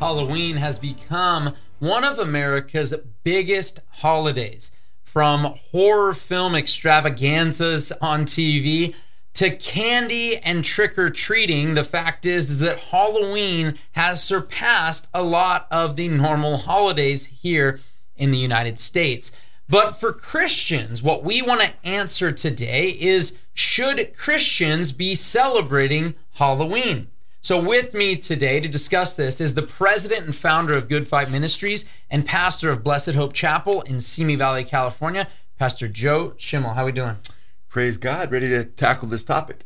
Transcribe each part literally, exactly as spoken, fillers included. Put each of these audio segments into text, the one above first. Halloween has become one of America's biggest holidays. From horror film extravaganzas on T V to candy and trick-or-treating, the fact is, is that Halloween has surpassed a lot of the normal holidays here in the United States. But for Christians, what we want to answer today is, should Christians be celebrating Halloween? So with me today to discuss this is the president and founder of Good Fight Ministries and pastor of Blessed Hope Chapel in Simi Valley, California, Pastor Joe Schimmel. How are we doing? Praise God. Ready to tackle this topic.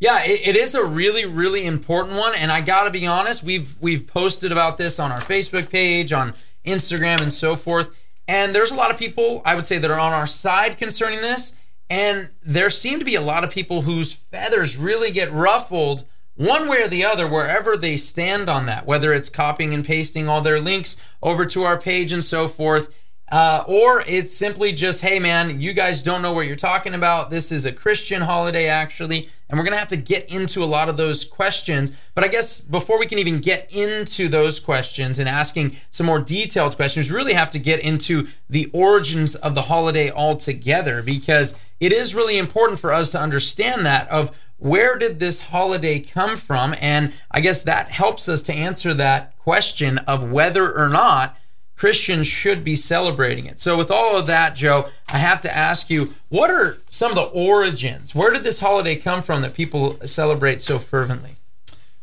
Yeah, it, it is a really, really important one. And I got to be honest, we've we've posted about this on our Facebook page, on Instagram and so forth. And there's a lot of people, I would say, that are on our side concerning this. And there seem to be a lot of people whose feathers really get ruffled one way or the other, wherever they stand on that, whether it's copying and pasting all their links over to our page and so forth, uh, or it's simply just, hey man, you guys don't know what you're talking about. This is a Christian holiday, actually, and we're going to have to get into a lot of those questions. But I guess before we can even get into those questions and asking some more detailed questions, we really have to get into the origins of the holiday altogether, because it is really important for us to understand that of where did this holiday come from? And I guess that helps us to answer that question of whether or not Christians should be celebrating it. So with all of that, Joe, I have to ask you, what are some of the origins? Where did this holiday come from that people celebrate so fervently?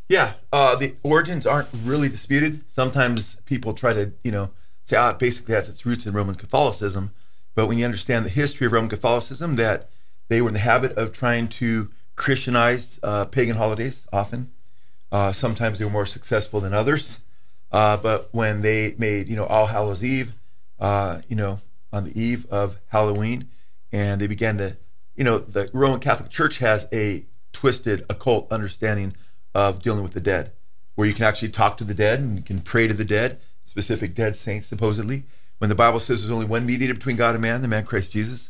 Yeah, uh, the origins aren't really disputed. Sometimes people try to, you know, say, ah, oh, it basically has its roots in Roman Catholicism. But when you understand the history of Roman Catholicism, that they were in the habit of trying to Christianized uh, pagan holidays often. Uh, sometimes they were more successful than others. Uh, but when they made, you know, All Hallows Eve, uh, you know, on the eve of Halloween, and they began to, you know, the Roman Catholic Church has a twisted occult understanding of dealing with the dead, where you can actually talk to the dead and you can pray to the dead, specific dead saints, supposedly. When the Bible says there's only one mediator between God and man, the man Christ Jesus,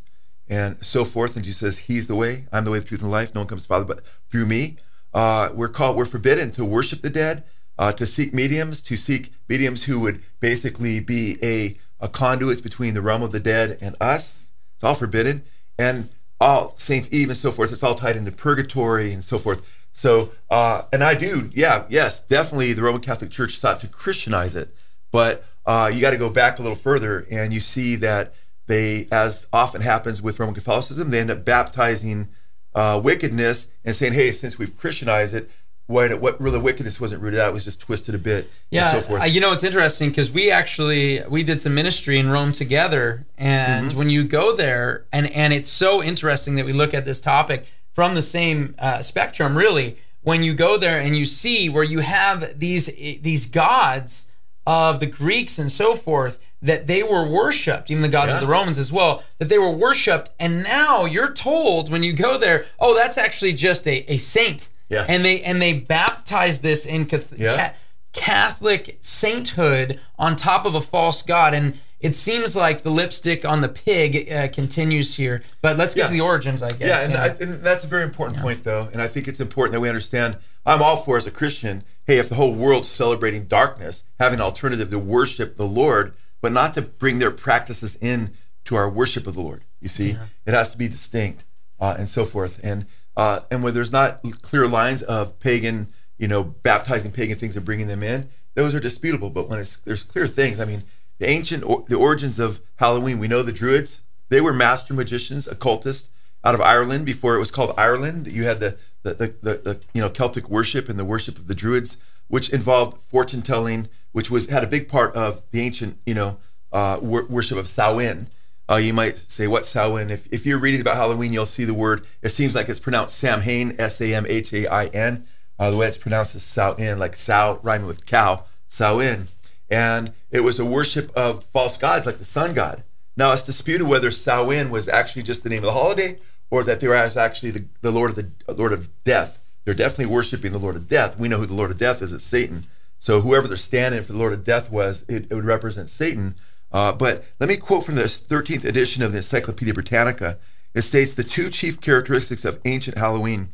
and so forth, and Jesus says, He's the way, I'm the way, the truth, and life, no one comes to the Father but through me. Uh, we're called, we're forbidden to worship the dead, uh, to seek mediums, to seek mediums who would basically be a, a conduits between the realm of the dead and us. It's all forbidden. And all Saints Eve and so forth, it's all tied into purgatory and so forth. So, uh, and I do, yeah, yes, definitely the Roman Catholic Church sought to Christianize it, but uh, you got to go back a little further, and you see that they, as often happens with Roman Catholicism, they end up baptizing uh, wickedness and saying, hey, since we've Christianized it, what, what really wickedness wasn't rooted out, it was just twisted a bit, yeah, and so forth. Uh, you know, it's interesting because we actually, we did some ministry in Rome together, and mm-hmm. when you go there, and, and it's so interesting that we look at this topic from the same uh, spectrum, really, when you go there and you see where you have these these gods of the Greeks and so forth, that they were worshipped, even the gods yeah. of the Romans as well, that they were worshipped. And now you're told when you go there, oh, that's actually just a, a saint. Yeah. And they and they baptize this in cath- yeah. ca- Catholic sainthood on top of a false god. And it seems like the lipstick on the pig uh, continues here. But let's get yeah. to the origins, I guess. Yeah, and, yeah. I, and that's a very important yeah. point, though. And I think it's important that we understand, I'm all for, as a Christian, hey, if the whole world's celebrating darkness, having an alternative to worship the Lord, but not to bring their practices in to our worship of the Lord. You see, yeah. it has to be distinct uh, and so forth. And uh, and when there's not clear lines of pagan, you know, baptizing pagan things and bringing them in, those are disputable. But when it's, there's clear things, I mean, the ancient, or, the origins of Halloween, we know the Druids, they were master magicians, occultists out of Ireland before it was called Ireland. You had the, the, the, the, the you know, Celtic worship and the worship of the Druids, which involved fortune telling, which was had a big part of the ancient, you know, uh, wor- worship of Samhain. Uh, you might say, what's Samhain? If if you're reading about Halloween, you'll see the word. It seems like it's pronounced Samhain, S A M H A I N. Uh, the way it's pronounced is Samhain, like sow rhyming with cow, Samhain. And it was a worship of false gods, like the sun god. Now, it's disputed whether Samhain was actually just the name of the holiday or that there was actually the, the Lord of the Lord of Death. They're definitely worshiping the Lord of Death. We know who the Lord of Death is. It's Satan. So whoever they're standing for the Lord of Death was, it, it would represent Satan. Uh, but let me quote from this thirteenth edition of the Encyclopedia Britannica. It states, the two chief characteristics of ancient Halloween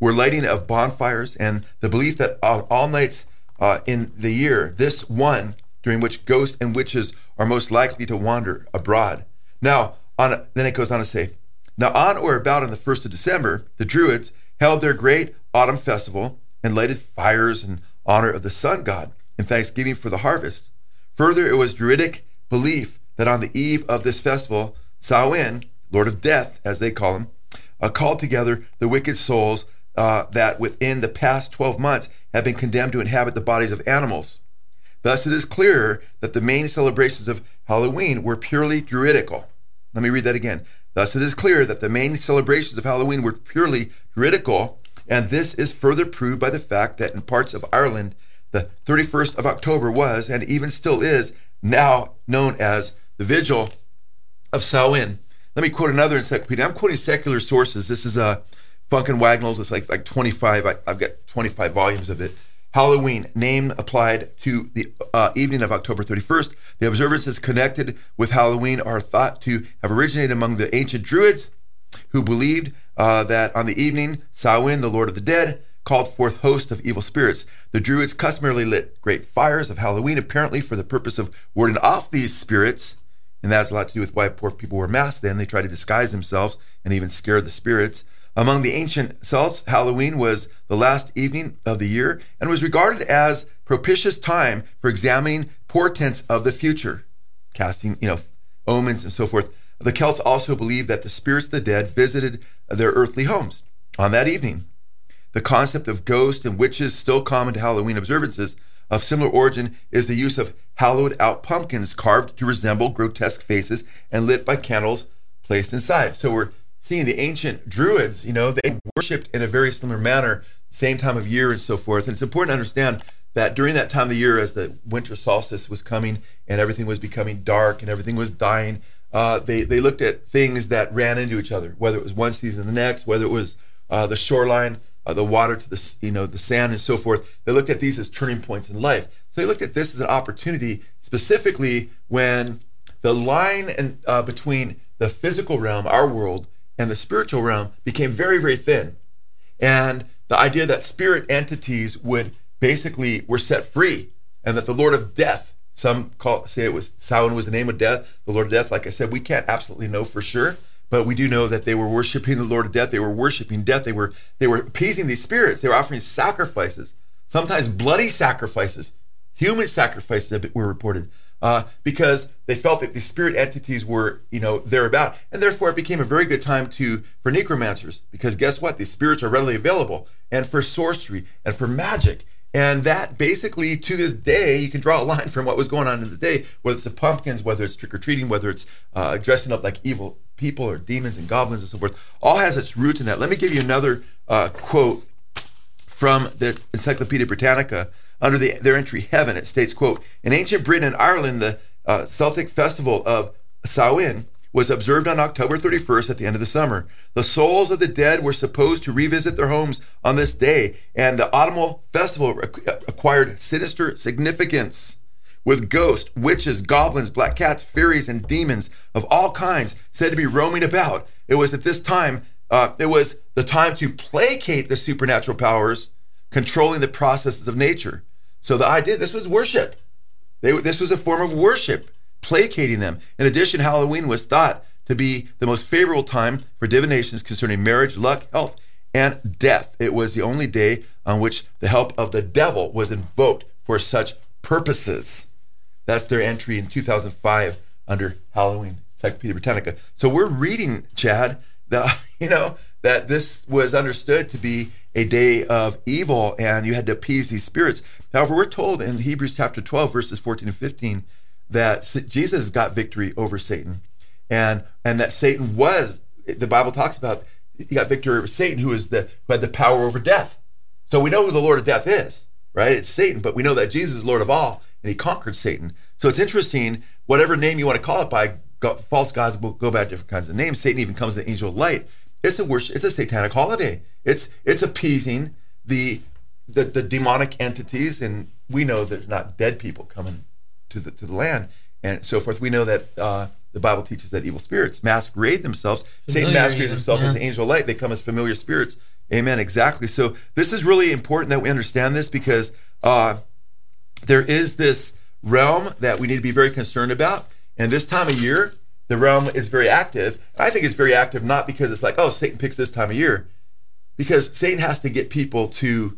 were lighting of bonfires and the belief that all, all nights uh, in the year, this one during which ghosts and witches are most likely to wander abroad. Now, on, then it goes on to say, now on or about on the first of December, the Druids held their great autumn festival and lighted fires in honor of the sun god and thanksgiving for the harvest. Further, it was Druidic belief that on the eve of this festival, Samhain, Lord of Death, as they call him, uh, called together the wicked souls uh, that within the past twelve months have been condemned to inhabit the bodies of animals. Thus, it is clearer that the main celebrations of Halloween were purely druidical. Let me read that again. Thus, it is clear that the main celebrations of Halloween were purely druidical, and this is further proved by the fact that in parts of Ireland, the thirty-first of October was, and even still is, now known as the Vigil of Samhain. Let me quote another encyclopedia. I'm quoting secular sources. This is uh, Funk and Wagnalls. It's like like twenty-five. I, I've got twenty-five volumes of it. Halloween, name applied to the uh, evening of October thirty-first. The observances connected with Halloween are thought to have originated among the ancient Druids, who believed uh, that on the evening, Samhain, the Lord of the Dead, called forth hosts of evil spirits. The Druids customarily lit great fires of Halloween, apparently for the purpose of warding off these spirits. And that has a lot to do with why poor people wore masks then. They tried to disguise themselves and even scare the spirits. Among the ancient Celts, Halloween was the last evening of the year and was regarded as propitious time for examining portents of the future, casting, you know, omens and so forth. The Celts also believed that the spirits of the dead visited their earthly homes on that evening. The concept of ghosts and witches, still common to Halloween observances, of similar origin is the use of hollowed-out pumpkins carved to resemble grotesque faces and lit by candles placed inside. So we're seeing the ancient Druids, you know, they worshipped in a very similar manner, same time of year and so forth. And it's important to understand that during that time of the year, as the winter solstice was coming and everything was becoming dark and everything was dying, uh, they, they looked at things that ran into each other, whether it was one season to the next, whether it was uh, the shoreline, Uh, the water to the, you know, the sand and so forth. They looked at these as turning points in life. So they looked at this as an opportunity, specifically when the line and uh, between the physical realm, our world, and the spiritual realm became very, very thin. And the idea that spirit entities would basically were set free, and that the Lord of Death, some call say it was Samhain was the name of death, the Lord of Death. Like I said, we can't absolutely know for sure. But we do know that they were worshiping the Lord of Death. They were worshiping death. They were they were appeasing these spirits. They were offering sacrifices, sometimes bloody sacrifices, human sacrifices that were reported, uh, because they felt that these spirit entities were, you know, thereabout, and therefore it became a very good time to for necromancers, because guess what? These spirits are readily available, and for sorcery and for magic, and that basically to this day you can draw a line from what was going on in the day, whether it's the pumpkins, whether it's trick or treating, whether it's uh, dressing up like evil people or demons and goblins and so forth, all has its roots in that. Let me give you another uh, quote from the Encyclopedia Britannica. Under the, their entry, Heaven, it states, quote, in ancient Britain and Ireland, the uh, Celtic festival of Samhain was observed on October thirty-first at the end of the summer. The souls of the dead were supposed to revisit their homes on this day, and the autumnal festival acquired sinister significance, with ghosts, witches, goblins, black cats, fairies, and demons of all kinds said to be roaming about. It was at this time, uh, it was the time to placate the supernatural powers controlling the processes of nature. So the idea, this was worship. They, this was a form of worship, placating them. In addition, Halloween was thought to be the most favorable time for divinations concerning marriage, luck, health, and death. It was the only day on which the help of the devil was invoked for such purposes. That's their entry in two thousand five under Halloween, Encyclopedia Britannica. So we're reading, Chad, the, you know, that this was understood to be a day of evil and you had to appease these spirits. However, we're told in Hebrews chapter twelve, verses fourteen and fifteen, that Jesus got victory over Satan and and that Satan was, the Bible talks about, he got victory over Satan who, is the, who had the power over death. So we know who the Lord of death is, right? It's Satan, but we know that Jesus is Lord of all, and he conquered Satan. So it's interesting, whatever name you want to call it by, God, false gods will go by different kinds of names. Satan even comes the angel of light. It's a worship, it's a satanic holiday. It's it's appeasing the the, the demonic entities, and we know there's not dead people coming to the to the land and so forth. We know that uh, the Bible teaches that evil spirits masquerade themselves. Familiar, Satan masquerades yeah. himself yeah. as the angel of light. They come as familiar spirits. Amen. Exactly. So this is really important that we understand this, because uh, there is this realm that we need to be very concerned about. And this time of year, the realm is very active. I think it's very active not because it's like, oh, Satan picks this time of year, because Satan has to get people to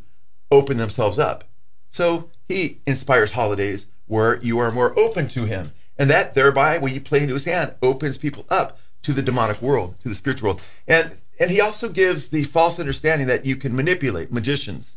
open themselves up. So he inspires holidays where you are more open to him. And that thereby, when you play into his hand, opens people up to the demonic world, to the spiritual world. And and he also gives the false understanding that you can manipulate magicians,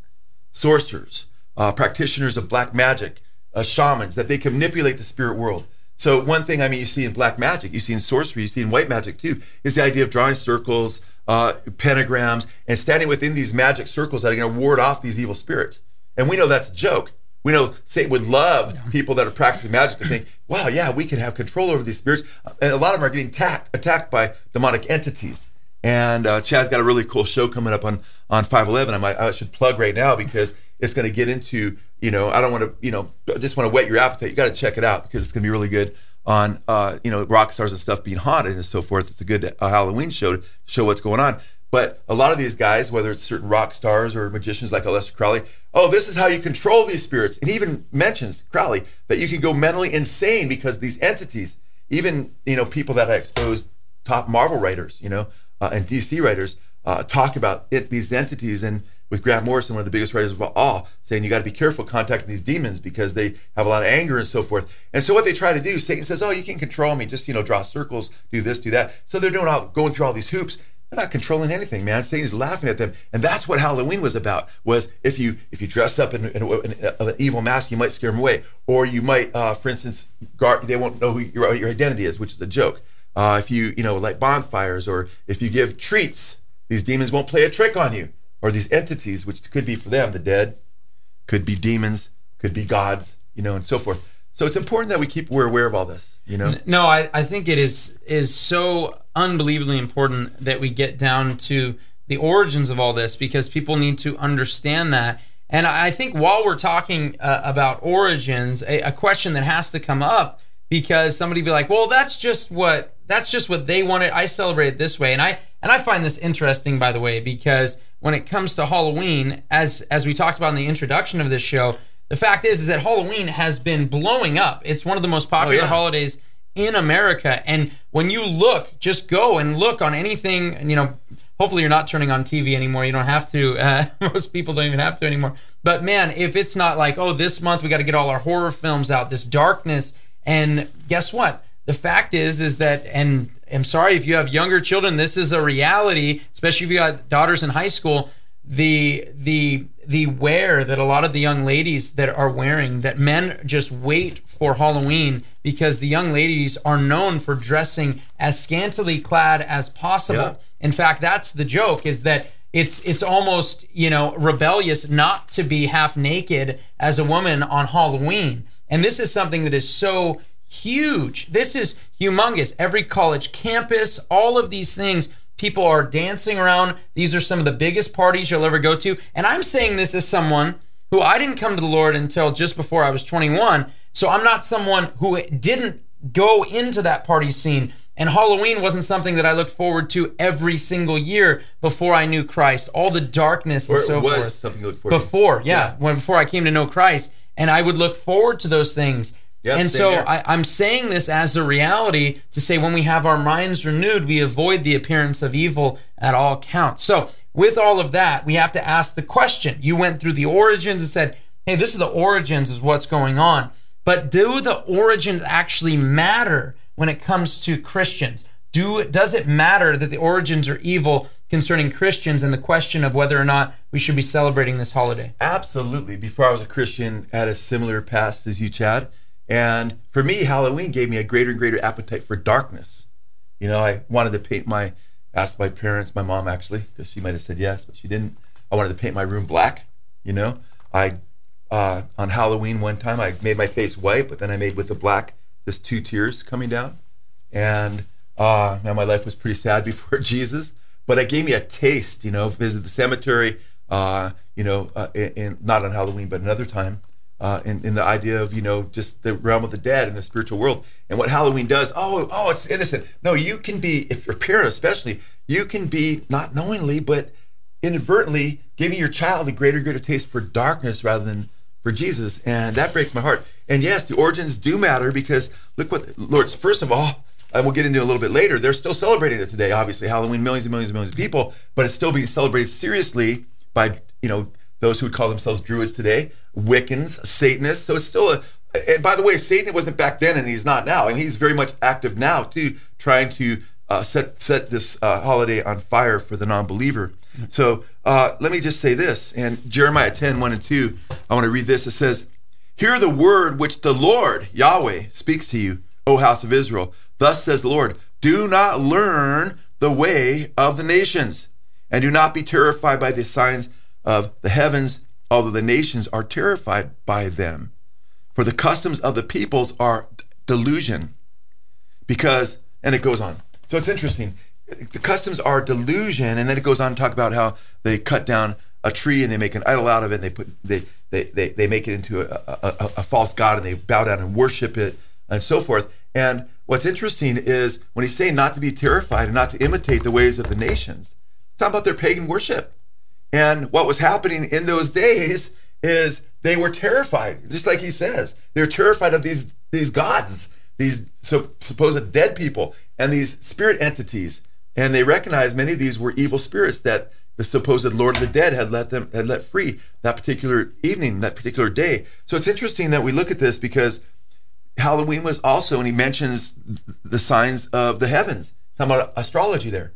sorcerers, uh, practitioners of black magic, uh, shamans, that they can manipulate the spirit world. So one thing, I mean, you see in black magic, you see in sorcery, you see in white magic too, is the idea of drawing circles, uh, pentagrams, and standing within these magic circles that are going to ward off these evil spirits. And we know that's a joke. We know Satan would love people that are practicing magic to think, wow, yeah, we can have control over these spirits. And a lot of them are getting attacked, attacked by demonic entities. And uh, Chad's got a really cool show coming up on, on five eleven. I might, I should plug right now, because it's going to get into, you know, I don't want to, you know, I just want to whet your appetite. You got to check it out, because it's going to be really good on, uh, you know, rock stars and stuff being haunted and so forth. It's a good uh, Halloween show to show what's going on. But a lot of these guys, whether it's certain rock stars or magicians like Aleister Crowley, oh, this is how you control these spirits. And he even mentions, Crowley, that you can go mentally insane because these entities, even, you know, people that I exposed, top Marvel writers, you know, uh, and D C writers, uh, talk about it, these entities, and with Grant Morrison, one of the biggest writers of all, saying you got to be careful contacting these demons because they have a lot of anger and so forth. And so what they try to do, Satan says, oh, you can control me. Just, you know, draw circles, do this, do that. So they're doing all, going through all these hoops. They're not controlling anything, man. Satan's laughing at them. And that's what Halloween was about, was if you if you dress up in, in, in, in an evil mask, you might scare them away. Or you might, uh, for instance, guard, they won't know who your, your identity is, which is a joke. Uh, if you, you know, light bonfires, or if you give treats, these demons won't play a trick on you. Or these entities, which could be for them, the dead, could be demons, could be gods, you know, and so forth. So it's important that we keep, we're aware of all this, you know? No, I, I think it is is so unbelievably important that we get down to the origins of all this, because people need to understand that. And I think while we're talking uh, about origins, a, a question that has to come up, because somebody be like, well, that's just what that's just what they wanted. I celebrate it this way. And I and I find this interesting, by the way, because when it comes to Halloween, as as we talked about in the introduction of this show, the fact is, is that Halloween has been blowing up. It's one of the most popular oh, yeah. holidays in America. And when you look, just go and look on anything, you know, hopefully you're not turning on T V anymore. You don't have to. Uh, most people don't even have to anymore. But man, if it's not like, oh, this month we got to get all our horror films out, this darkness. And guess what? The fact is, is that, and I'm sorry if you have younger children, this is a reality, especially if you got daughters in high school, the the the wear that a lot of the young ladies that are wearing, that men just wait for Halloween, because the young ladies are known for dressing as scantily clad as possible. Yeah. In fact, that's the joke, is that it's it's almost, you know, rebellious not to be half naked as a woman on Halloween. And this is something that is so huge. This is humongous. Every college campus, all of these things, people are dancing around. These are some of the biggest parties you'll ever go to. And I'm saying this as someone who, I didn't come to the Lord until just before I was twenty-one. So I'm not someone who didn't go into that party scene. And Halloween wasn't something that I looked forward to every single year before I knew Christ. All the darkness and so forth. It was something to look forward to. Before, yeah, when before I came to know Christ. And I would look forward to those things. Yep, and so I, I'm saying this as a reality to say, when we have our minds renewed, we avoid the appearance of evil at all counts. So with all of that, we have to ask the question. You went through the origins and said, hey, this is the origins is what's going on. But do the origins actually matter when it comes to Christians? Do Does it matter that the origins are evil concerning Christians and the question of whether or not we should be celebrating this holiday? Absolutely. Before I was a Christian, I had a similar past as you, Chad. And for me, Halloween gave me a greater and greater appetite for darkness. You know, I wanted to paint my, asked my parents, my mom actually, because she might have said yes, but she didn't. I wanted to paint my room black. You know, I uh, on Halloween one time I made my face white, but then I made with the black just two tears coming down. And uh, now my life was pretty sad before Jesus, but it gave me a taste. You know, visit the cemetery. Uh, you know, uh, in, in, not on Halloween, but another time. Uh, in, in the idea of, you know, just the realm of the dead and the spiritual world. And what Halloween does, oh, oh, it's innocent. No, you can be, if you're a parent especially, you can be not knowingly, but inadvertently giving your child a greater, greater taste for darkness rather than for Jesus. And that breaks my heart. And yes, the origins do matter because look what, Lord, first of all, and we'll get into it a little bit later, they're still celebrating it today, obviously. Halloween, millions and millions and millions of people, but it's still being celebrated seriously by, you know, those who would call themselves Druids today, Wiccans, Satanists. So it's still a, and by the way, Satan wasn't back then and he's not now. And he's very much active now too, trying to uh, set set this uh, holiday on fire for the non-believer. So uh, let me just say this, and Jeremiah ten, one and two, I want to read this. It says, "Hear the word which the Lord, Yahweh, speaks to you, O house of Israel. Thus says the Lord, do not learn the way of the nations, and do not be terrified by the signs of the heavens, although the nations are terrified by them. For the customs of the peoples are delusion." Because, and it goes on. So it's interesting. The customs are delusion, and then it goes on to talk about how they cut down a tree and they make an idol out of it, and they put they they they, they make it into a, a, a false god, and they bow down and worship it, and so forth. And what's interesting is when he's saying not to be terrified and not to imitate the ways of the nations, it's talking about their pagan worship. And what was happening in those days is they were terrified, just like he says. They're terrified of these these gods, these so, supposed dead people, and these spirit entities. And they recognized many of these were evil spirits that the supposed Lord of the Dead had let them had let free that particular evening, that particular day. So it's interesting that we look at this because Halloween was also, and he mentions the signs of the heavens. It's talking about astrology there.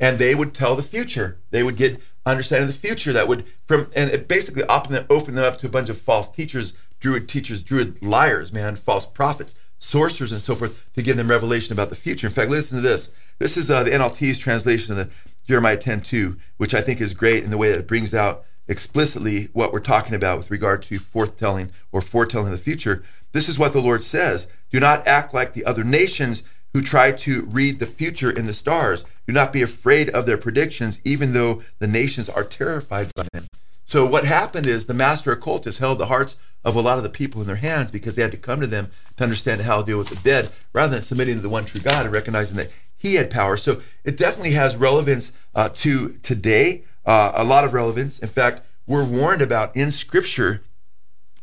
And they would tell the future. They would get understanding the future that would from and it basically open them, open them up to a bunch of false teachers, Druid teachers, Druid liars, man, false prophets, sorcerers, and so forth, to give them revelation about the future. In fact, listen to this. This is uh, the N L T's translation of the Jeremiah ten two, which I think is great in the way that it brings out explicitly what we're talking about with regard to forthtelling or foretelling the future. This is what the Lord says. Do not act like the other nations who try to read the future in the stars. Do not be afraid of their predictions, even though the nations are terrified by them. So what happened is the master occultists held the hearts of a lot of the people in their hands because they had to come to them to understand how to deal with the dead rather than submitting to the one true God and recognizing that he had power. So it definitely has relevance uh, to today, uh, a lot of relevance. In fact, we're warned about in Scripture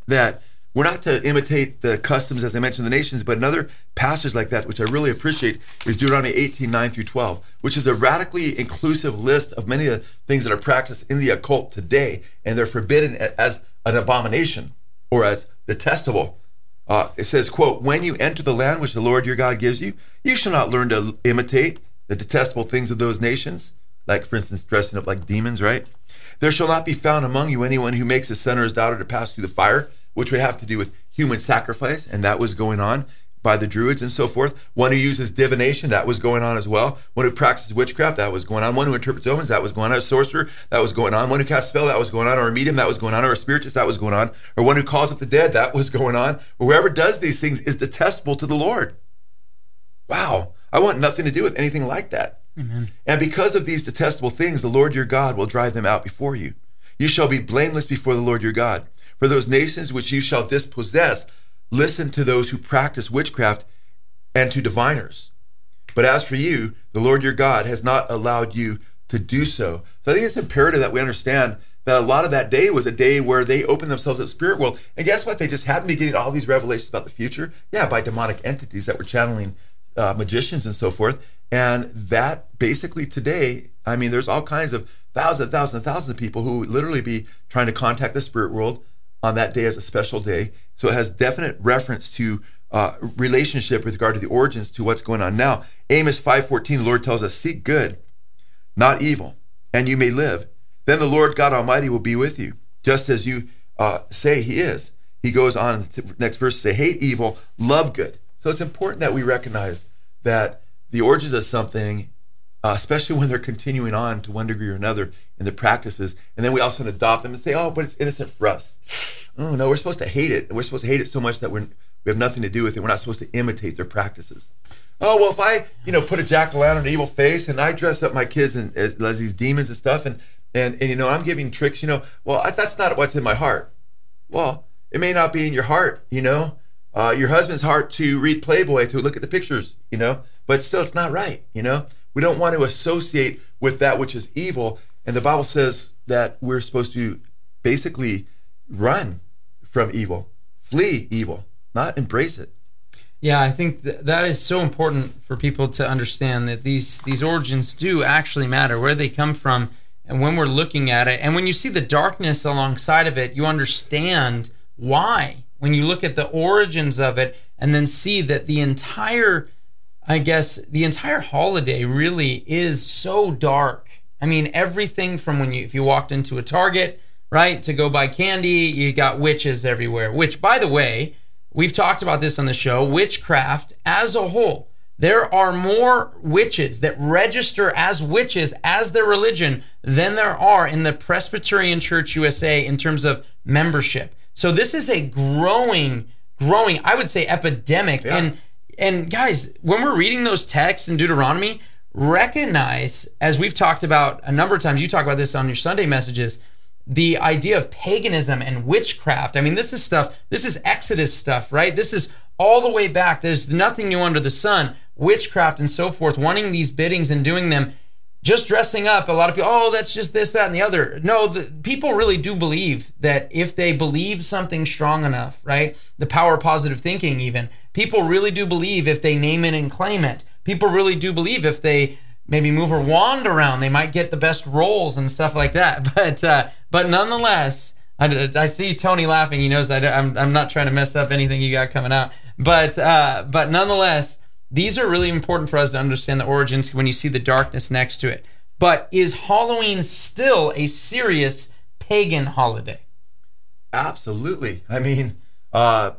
that we're not to imitate the customs, as I mentioned, the nations, but another passage like that, which I really appreciate, is Deuteronomy eighteen, nine through twelve, which is a radically inclusive list of many of the things that are practiced in the occult today, and they're forbidden as an abomination or as detestable. Uh, it says, quote, "When you enter the land which the Lord your God gives you, you shall not learn to imitate the detestable things of those nations," like, for instance, dressing up like demons, right? "There shall not be found among you anyone who makes his son or his daughter to pass through the fire," which would have to do with human sacrifice, and that was going on by the Druids and so forth. "One who uses divination," that was going on as well. "One who practices witchcraft," that was going on. "One who interprets omens," that was going on. "A sorcerer," that was going on. "One who casts spell," that was going on. Or a medium, that was going on. Or a spiritist, that was going on. Or one who calls up the dead, that was going on. Whoever does these things is detestable to the Lord. Wow. I want nothing to do with anything like that. Amen. "And because of these detestable things, the Lord your God will drive them out before you. You shall be blameless before the Lord your God. For those nations which you shall dispossess, listen to those who practice witchcraft and to diviners. But as for you, the Lord your God has not allowed you to do so." So I think it's imperative that we understand that a lot of that day was a day where they opened themselves up spirit world. And guess what? They just happened to be getting all these revelations about the future. Yeah, by demonic entities that were channeling uh, magicians and so forth. And that basically today, I mean, there's all kinds of thousands, thousands, thousands of people who would literally be trying to contact the spirit world on that day as a special day. So it has definite reference to uh, relationship with regard to the origins to what's going on now. Amos five fourteen, the Lord tells us, "Seek good, not evil, and you may live. Then the Lord God Almighty will be with you, just as you uh, say he is." He goes on in the next verse to say, "Hate evil, love good." So it's important that we recognize that the origins of something uh, especially when they're continuing on to one degree or another in the practices. And then we also adopt them and say, oh, but it's innocent for us. Oh, no, we're supposed to hate it. We're supposed to hate it so much that we're, we have nothing to do with it. We're not supposed to imitate their practices. Oh, well, if I, you know, put a jack-o'-lantern on an evil face and I dress up my kids in, as, as these demons and stuff, and, and, and, you know, I'm giving tricks, you know, well, I, that's not what's in my heart. Well, it may not be in your heart, you know. Uh, your husband's heart to read Playboy, to look at the pictures, you know, but still it's not right, you know. We don't want to associate with that which is evil. And the Bible says that we're supposed to basically run from evil, flee evil, not embrace it. Yeah, I think th- that is so important for people to understand that these, these origins do actually matter, where they come from and when we're looking at it. And when you see the darkness alongside of it, you understand why. When you look at the origins of it and then see that the entire, I guess, the entire holiday really is so dark. I mean, everything from when you, if you walked into a Target, right, to go buy candy, you got witches everywhere, which, by the way, we've talked about this on the show, witchcraft as a whole. There are more witches that register as witches as their religion than there are in the Presbyterian Church U S A in terms of membership. So this is a growing, growing, I would say, epidemic. Yeah. And and guys, when we're reading those texts in Deuteronomy, recognize, as we've talked about a number of times, you talk about this on your Sunday messages, the idea of paganism and witchcraft. I mean, this is stuff, this is Exodus stuff, right? This is all the way back. There's nothing new under the sun. Witchcraft and so forth, wanting these biddings and doing them, just dressing up. A lot of people, oh, that's just this, that, and the other. No, the, people really do believe that if they believe something strong enough, right, the power of positive thinking even, people really do believe if they name it and claim it. People really do believe if they maybe move a wand around, they might get the best roles and stuff like that. But uh, but nonetheless, I, I see Tony laughing. He knows I, I'm, I'm not trying to mess up anything you got coming out. But uh, but nonetheless, these are really important for us to understand the origins when you see the darkness next to it. But is Halloween still a serious pagan holiday? Absolutely. I mean, uh,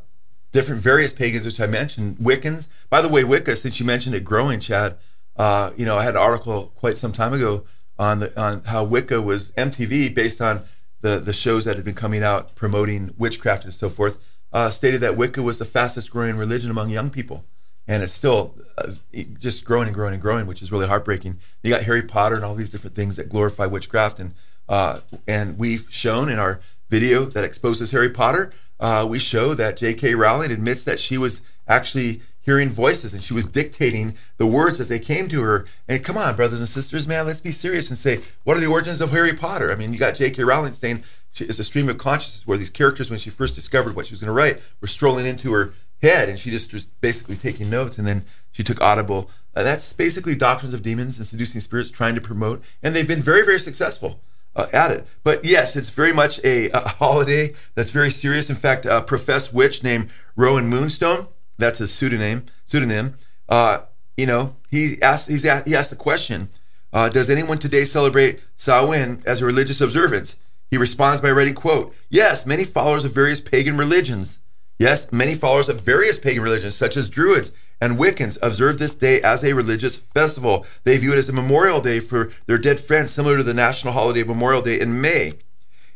different various pagans, which I mentioned, Wiccans. By the way, Wicca, since you mentioned it growing, Chad, uh, you know, I had an article quite some time ago on the, on how Wicca was M T V, based on the, the shows that had been coming out promoting witchcraft and so forth, uh, stated that Wicca was the fastest growing religion among young people. And it's still uh, just growing and growing and growing, which is really heartbreaking. You got Harry Potter and all these different things that glorify witchcraft. And uh, and we've shown in our video that exposes Harry Potter, uh, we show that J K Rowling admits that she was actually hearing voices and she was dictating the words as they came to her. And come on, brothers and sisters, man, let's be serious and say, what are the origins of Harry Potter? I mean, you got J K Rowling saying she, it's a stream of consciousness where these characters, when she first discovered what she was going to write, were strolling into her head, and she just was basically taking notes, and then she took Audible. Uh, that's basically doctrines of demons and seducing spirits trying to promote, and they've been very, very successful uh, at it. But yes, it's very much a, a holiday that's very serious. In fact, a professed witch named Rowan Moonstone, that's his pseudonym, Pseudonym. Uh, you know, he asked, he's asked, he asked the question, uh, does anyone today celebrate Samhain as a religious observance? He responds by writing, quote, yes, many followers of various pagan religions Yes, many followers of various pagan religions, such as Druids and Wiccans, observe this day as a religious festival. They view it as a memorial day for their dead friends, similar to the national holiday Memorial Day in May.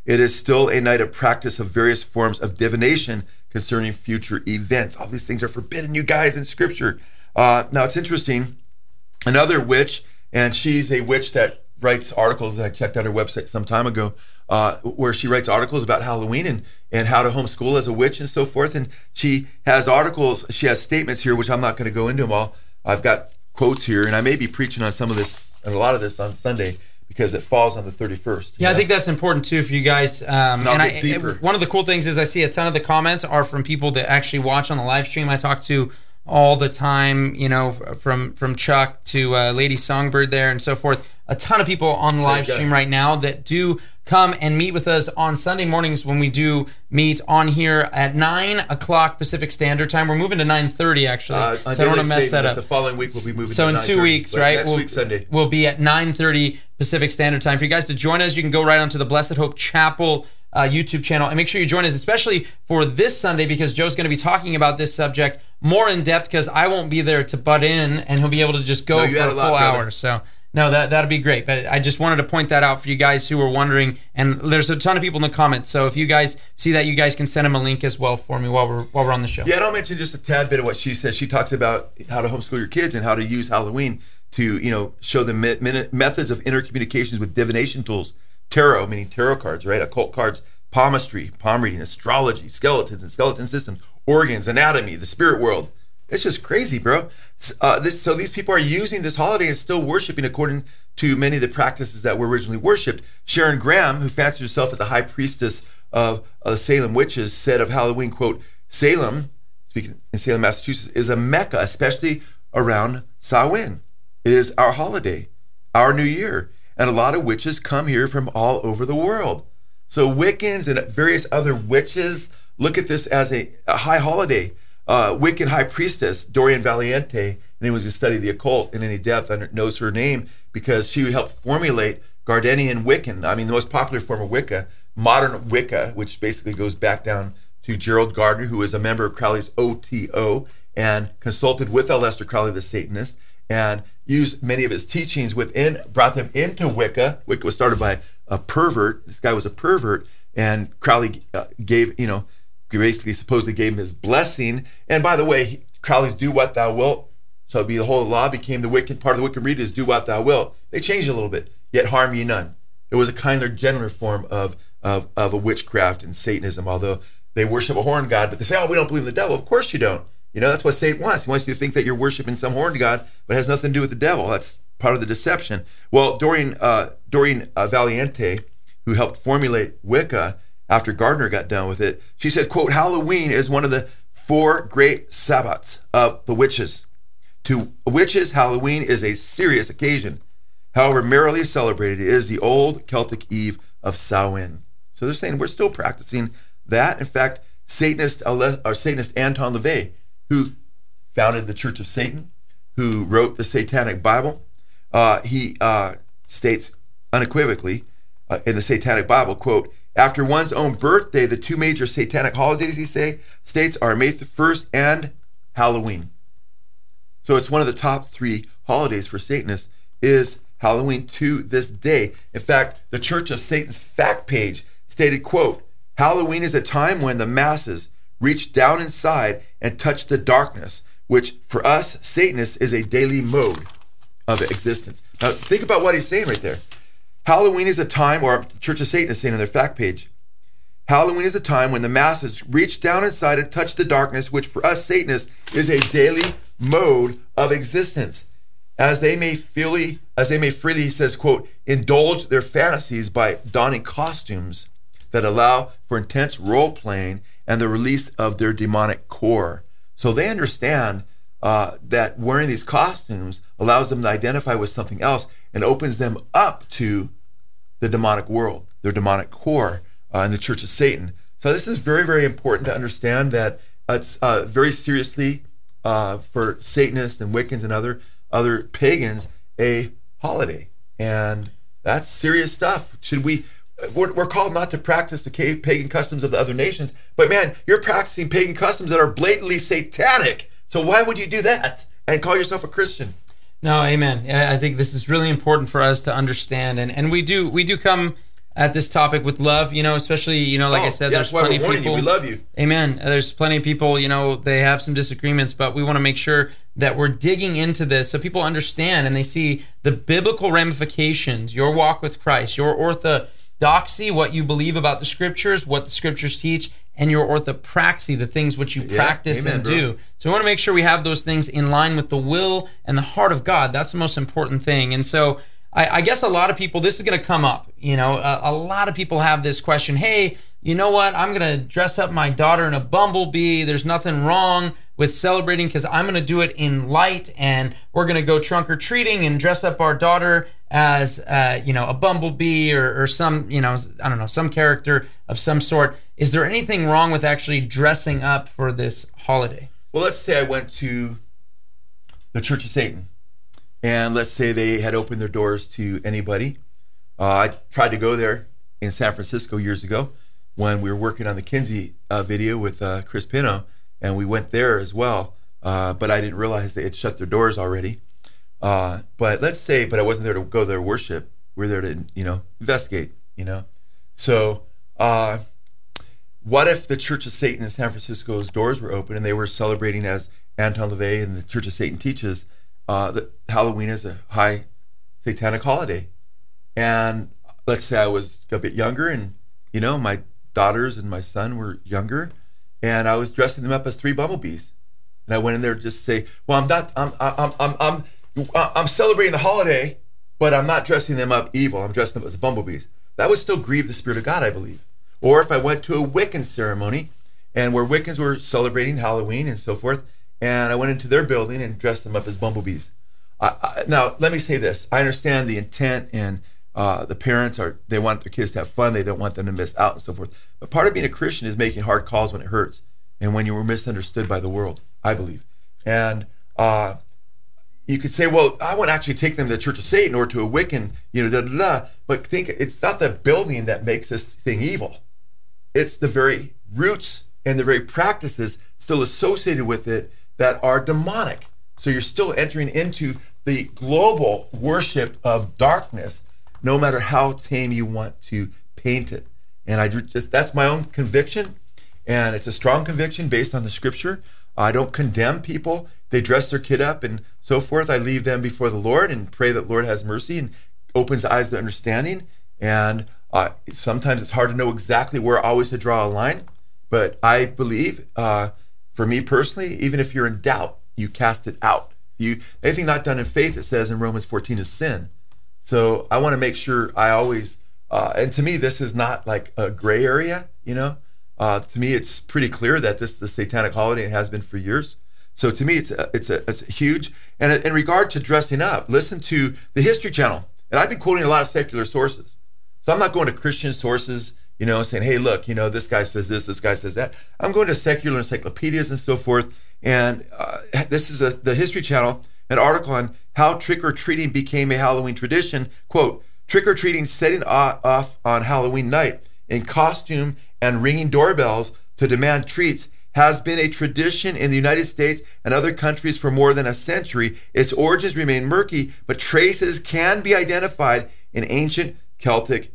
It is still a night of practice of various forms of divination concerning future events. All these things are forbidden, you guys, in Scripture. Uh, now, it's interesting. Another witch, and she's a witch that writes articles, and I checked out her website some time ago, Uh, where she writes articles about Halloween and, and how to homeschool as a witch and so forth. And she has articles, she has statements here, which I'm not going to go into them all. I've got quotes here, and I may be preaching on some of this, and a lot of this on Sunday, because it falls on the thirty-first. Yeah, know? I think that's important too for you guys. Um, and I'll and get I, deeper. It, one of the cool things is I see a ton of the comments are from people that actually watch on the live stream. I talk to all the time, you know, from from Chuck to uh, Lady Songbird there and so forth. A ton of people on the live stream right now that do come and meet with us on Sunday mornings when we do meet on here at nine o'clock Pacific Standard Time. We're moving to nine thirty, actually, uh, so I don't want to mess that up. The following week we'll be moving so to nine thirty. So in two weeks, right, next we'll, week Sunday. We'll be at nine thirty Pacific Standard Time. For you guys to join us, you can go right onto the Blessed Hope Chapel Uh, YouTube channel, and make sure you join us, especially for this Sunday, because Joe's going to be talking about this subject more in depth, because I won't be there to butt in, and he'll be able to just go no, for a full lot, hour. So No, that, that'd be great. But I just wanted to point that out for you guys who were wondering. And there's a ton of people in the comments. So if you guys see that, you guys can send them a link as well for me while we're while we're on the show. Yeah, and I'll mention just a tad bit of what she says. She talks about how to homeschool your kids and how to use Halloween to, you know, show the me- me- methods of intercommunications with divination tools, tarot, meaning tarot cards, right? Occult cards, palmistry, palm reading, astrology, skeletons and skeleton systems, organs, anatomy, the spirit world. It's just crazy, bro. Uh, this, so these people are using this holiday and still worshiping according to many of the practices that were originally worshipped. Sharon Graham, who fancies herself as a high priestess of uh, Salem witches, said of Halloween, quote, Salem, speaking in Salem, Massachusetts, is a mecca, especially around Samhain. It is our holiday, our new year, and a lot of witches come here from all over the world. So Wiccans and various other witches look at this as a, a high holiday. Uh, Wiccan high priestess Dorian Valiente, anyone who studied the occult in any depth knows her name because she helped formulate Gardenian Wiccan. I mean, the most popular form of Wicca, modern Wicca, which basically goes back down to Gerald Gardner, who was a member of Crowley's O T O and consulted with Aleister Crowley, the Satanist, and used many of his teachings within, brought them into Wicca. Wicca was started by a pervert. This guy was a pervert, and Crowley uh, gave, you know, basically supposedly gave him his blessing. And by the way, he, Crowley's do what thou wilt shall be the whole law became the Wiccan, part of the Wiccan rite is do what thou wilt. They changed a little bit, yet harm ye none. It was a kinder, gentler form of, of, of a witchcraft and Satanism, although they worship a horn god, but they say, oh, we don't believe in the devil. Of course you don't. You know, that's what Satan wants. He wants you to think that you're worshiping some horn god, but it has nothing to do with the devil. That's part of the deception. Well, Dorian, uh, Dorian uh, Valiente, who helped formulate Wicca, after Gardner got done with it, she said, quote, Halloween is one of the four great Sabbats of the witches. To witches, Halloween is a serious occasion. However, merrily celebrated is the old Celtic Eve of Samhain. So they're saying we're still practicing that. In fact, Satanist, or Satanist Anton LaVey, who founded the Church of Satan, who wrote the Satanic Bible, uh, he uh, states unequivocally uh, in the Satanic Bible, quote, after one's own birthday, the two major satanic holidays, he say, states are May the first and Halloween. So it's one of the top three holidays for Satanists is Halloween to this day. In fact, the Church of Satan's fact page stated, quote, Halloween is a time when the masses reach down inside and touch the darkness, which for us Satanists is a daily mode of existence. Now think about what he's saying right there. Halloween is a time, or the Church of Satan is saying on their fact page, Halloween is a time when the masses reach down inside and touch the darkness, which for us Satanists is a daily mode of existence. As they may freely, as they may freely, he says, quote, indulge their fantasies by donning costumes that allow for intense role-playing and the release of their demonic core. So they understand uh, that wearing these costumes allows them to identify with something else and opens them up to the demonic world, their demonic core uh, in the Church of Satan. So this is very, very important to understand that it's uh, very seriously uh, for Satanists and Wiccans and other other pagans a holiday, and that's serious stuff. Should we? We're, we're called not to practice the cave pagan customs of the other nations, but man, you're practicing pagan customs that are blatantly satanic. So why would you do that and call yourself a Christian? No, amen. I think this is really important for us to understand, and, and we do we do come at this topic with love, you know, especially, you know, like oh, I said, yeah, there's plenty of people. You. We love you. Amen. There's plenty of people, you know, they have some disagreements, but we want to make sure that we're digging into this so people understand and they see the biblical ramifications, your walk with Christ, your orthodoxy, what you believe about the Scriptures, what the Scriptures teach, and your orthopraxy, the things which you yeah, practice amen, and do. Bro. So we want to make sure we have those things in line with the will and the heart of God. That's the most important thing. And so I, I guess a lot of people, this is going to come up. You know, a, a lot of people have this question, hey, you know what? I'm going to dress up my daughter in a bumblebee. There's nothing wrong with celebrating because I'm going to do it in light, and we're going to go trunk-or-treating and dress up our daughter as, uh, you know, a bumblebee or, or some, you know, I don't know, some character of some sort. Is there anything wrong with actually dressing up for this holiday? Well, let's say I went to the Church of Satan, and let's say they had opened their doors to anybody. Uh, I tried to go there in San Francisco years ago when we were working on the Kinsey uh, video with uh, Chris Pino, and we went there as well, uh, but I didn't realize they had shut their doors already. Uh, but let's say, but I wasn't there to go there to worship. We're there to, you know, investigate, you know. So uh, what if the Church of Satan in San Francisco's doors were open and they were celebrating, as Anton LaVey and the Church of Satan teaches, uh, that Halloween is a high satanic holiday. And let's say I was a bit younger and, you know, my daughters and my son were younger, and I was dressing them up as three bumblebees. And I went in there to just say, well, I'm not, I'm, I'm, I'm, I'm, I'm celebrating the holiday, but I'm not dressing them up evil. I'm dressing them up as bumblebees. That would still grieve the Spirit of God, I believe. Or if I went to a Wiccan ceremony, and where Wiccans were celebrating Halloween and so forth, and I went into their building and dressed them up as bumblebees. I, I, now, let me say this. I understand the intent, and uh, the parents are, they want their kids to have fun. They don't want them to miss out and so forth. But part of being a Christian is making hard calls when it hurts and when you were misunderstood by the world, I believe. And uh, you could say, well, I want to actually take them to the Church of Satan or to a Wiccan, you know, da da da. But think, it's not the building that makes this thing evil. It's the very roots and the very practices still associated with it that are demonic. So you're still entering into the global worship of darkness, no matter how tame you want to paint it. And I just, that's my own conviction, and it's a strong conviction based on the Scripture. I don't condemn people. They dress their kid up and so forth. I leave them before the Lord and pray that the Lord has mercy and opens the eyes to understanding. And uh, sometimes it's hard to know exactly where always to draw a line. But I believe, uh, for me personally, even if you're in doubt, you cast it out. You Anything not done in faith, it says in Romans fourteen, is sin. So I want to make sure I always, uh, and to me, this is not like a gray area, you know. Uh, to me, it's pretty clear that this is a satanic holiday and has been for years. So to me, it's a, it's a, it's a huge. And in regard to dressing up, listen to the History Channel. And I've been quoting a lot of secular sources. So I'm not going to Christian sources, you know, saying, hey, look, you know, this guy says this, this guy says that. I'm going to secular encyclopedias and so forth. And uh, this is a, the History Channel, an article on how trick-or-treating became a Halloween tradition. Quote, trick-or-treating setting off on Halloween night in costume and ringing doorbells to demand treats has been a tradition in the United States and other countries for more than a century. Its origins remain murky, but traces can be identified in ancient Celtic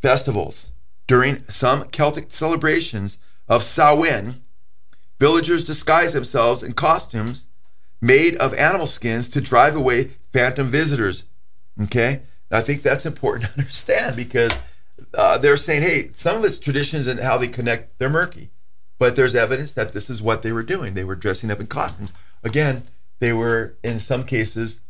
festivals. During some Celtic celebrations of Samhain, villagers disguise themselves in costumes made of animal skins to drive away phantom visitors. Okay? I think that's important to understand, because Uh, they're saying, hey, some of its traditions and how they connect, they're murky. But there's evidence that this is what they were doing. They were dressing up in costumes. Again, they were, in some cases,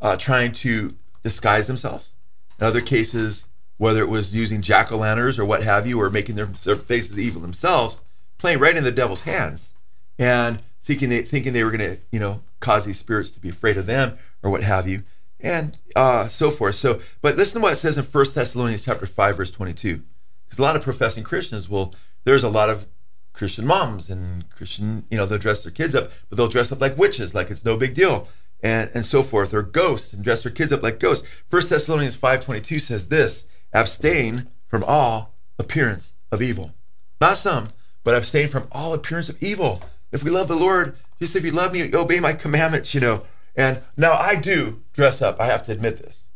uh, trying to disguise themselves. In other cases, whether it was using jack-o'-lanterns or what have you, or making their, their faces evil themselves, playing right in the devil's hands and thinking they, thinking they were going to, you know, cause these spirits to be afraid of them or what have you. And uh, so forth. So, but listen to what it says in First Thessalonians chapter five, verse twenty-two. Because a lot of professing Christians will, there's a lot of Christian moms and Christian, you know, they'll dress their kids up, but they'll dress up like witches, like it's no big deal, and, and so forth, or ghosts, and dress their kids up like ghosts. First Thessalonians five twenty-two says this: abstain from all appearance of evil. Not some, but abstain from all appearance of evil. If we love the Lord, just if you love me, obey my commandments, you know. And now I do dress up. I have to admit this.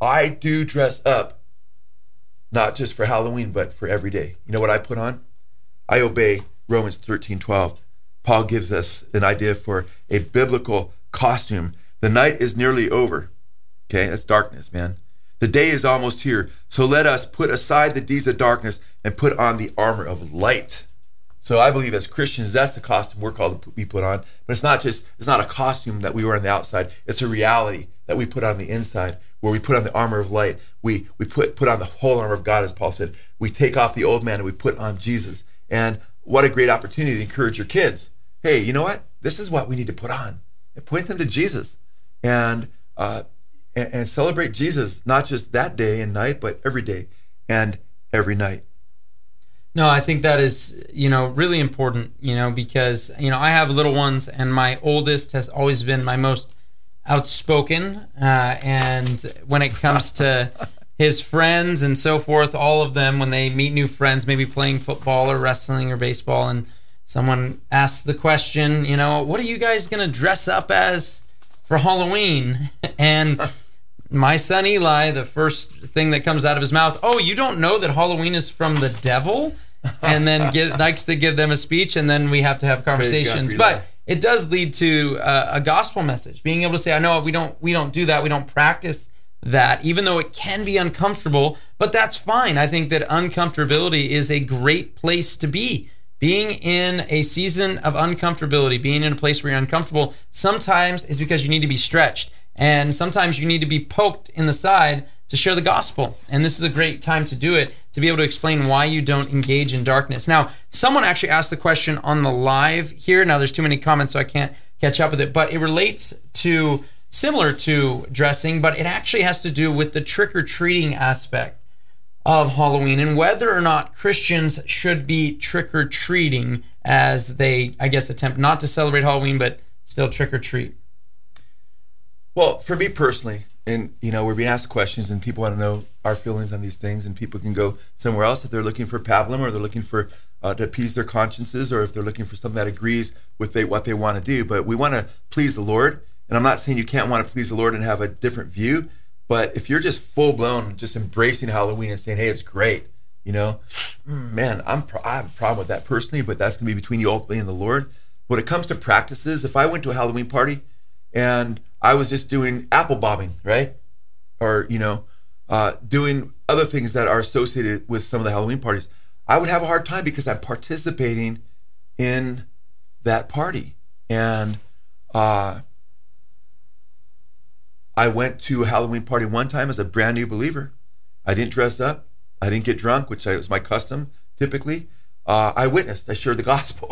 I do dress up, not just for Halloween, but for every day. You know what I put on? I obey Romans thirteen twelve. Paul gives us an idea for a biblical costume. The night is nearly over. Okay, that's darkness, man. The day is almost here. So let us put aside the deeds of darkness and put on the armor of light. So I believe as Christians, that's the costume we're called to be put on. But it's not just, it's not a costume that we wear on the outside. It's a reality that we put on the inside, where we put on the armor of light. We we put, put on the whole armor of God, as Paul said. We take off the old man and we put on Jesus. And what a great opportunity to encourage your kids. Hey, you know what? This is what we need to put on. And point them to Jesus. And, uh, and, and celebrate Jesus, not just that day and night, but every day and every night. No, I think that is, you know, really important, you know, because, you know, I have little ones, and my oldest has always been my most outspoken. Uh, and when it comes to his friends and so forth, all of them, when they meet new friends, maybe playing football or wrestling or baseball, and someone asks the question, you know, what are you guys going to dress up as for Halloween. And my son Eli, the first thing that comes out of his mouth, oh, you don't know that Halloween is from the devil? And then give, likes to give them a speech, and then we have to have conversations. But it does lead to uh, a gospel message. Being able to say, I know we don't we don't do that. We don't practice that, even though it can be uncomfortable, but that's fine. I think that uncomfortability is a great place to be. Being in a season of uncomfortability, being in a place where you're uncomfortable, sometimes is because you need to be stretched. And sometimes you need to be poked in the side to share the gospel. And this is a great time to do it, to be able to explain why you don't engage in darkness. Now, someone actually asked the question on the live here. Now, there's too many comments, so I can't catch up with it. But it relates to, similar to dressing, but it actually has to do with the trick-or-treating aspect of Halloween and whether or not Christians should be trick-or-treating as they, I guess, attempt not to celebrate Halloween, but still trick-or-treat. Well, for me personally, and, you know, we're being asked questions and people want to know our feelings on these things, and people can go somewhere else if they're looking for pablum, or they're looking for uh, to appease their consciences, or if they're looking for something that agrees with they, what they want to do. But we want to please the Lord, and I'm not saying you can't want to please the Lord and have a different view, but if you're just full-blown just embracing Halloween and saying, hey, it's great, you know, man, I'm pro- I have a problem with that personally, but that's going to be between you ultimately and the Lord. When it comes to practices, if I went to a Halloween party and I was just doing apple bobbing, right? Or, you know, uh, doing other things that are associated with some of the Halloween parties, I would have a hard time because I'm participating in that party. And uh, I went to a Halloween party one time as a brand new believer. I didn't dress up. I didn't get drunk, which was my custom typically. Uh, I witnessed. I shared the gospel,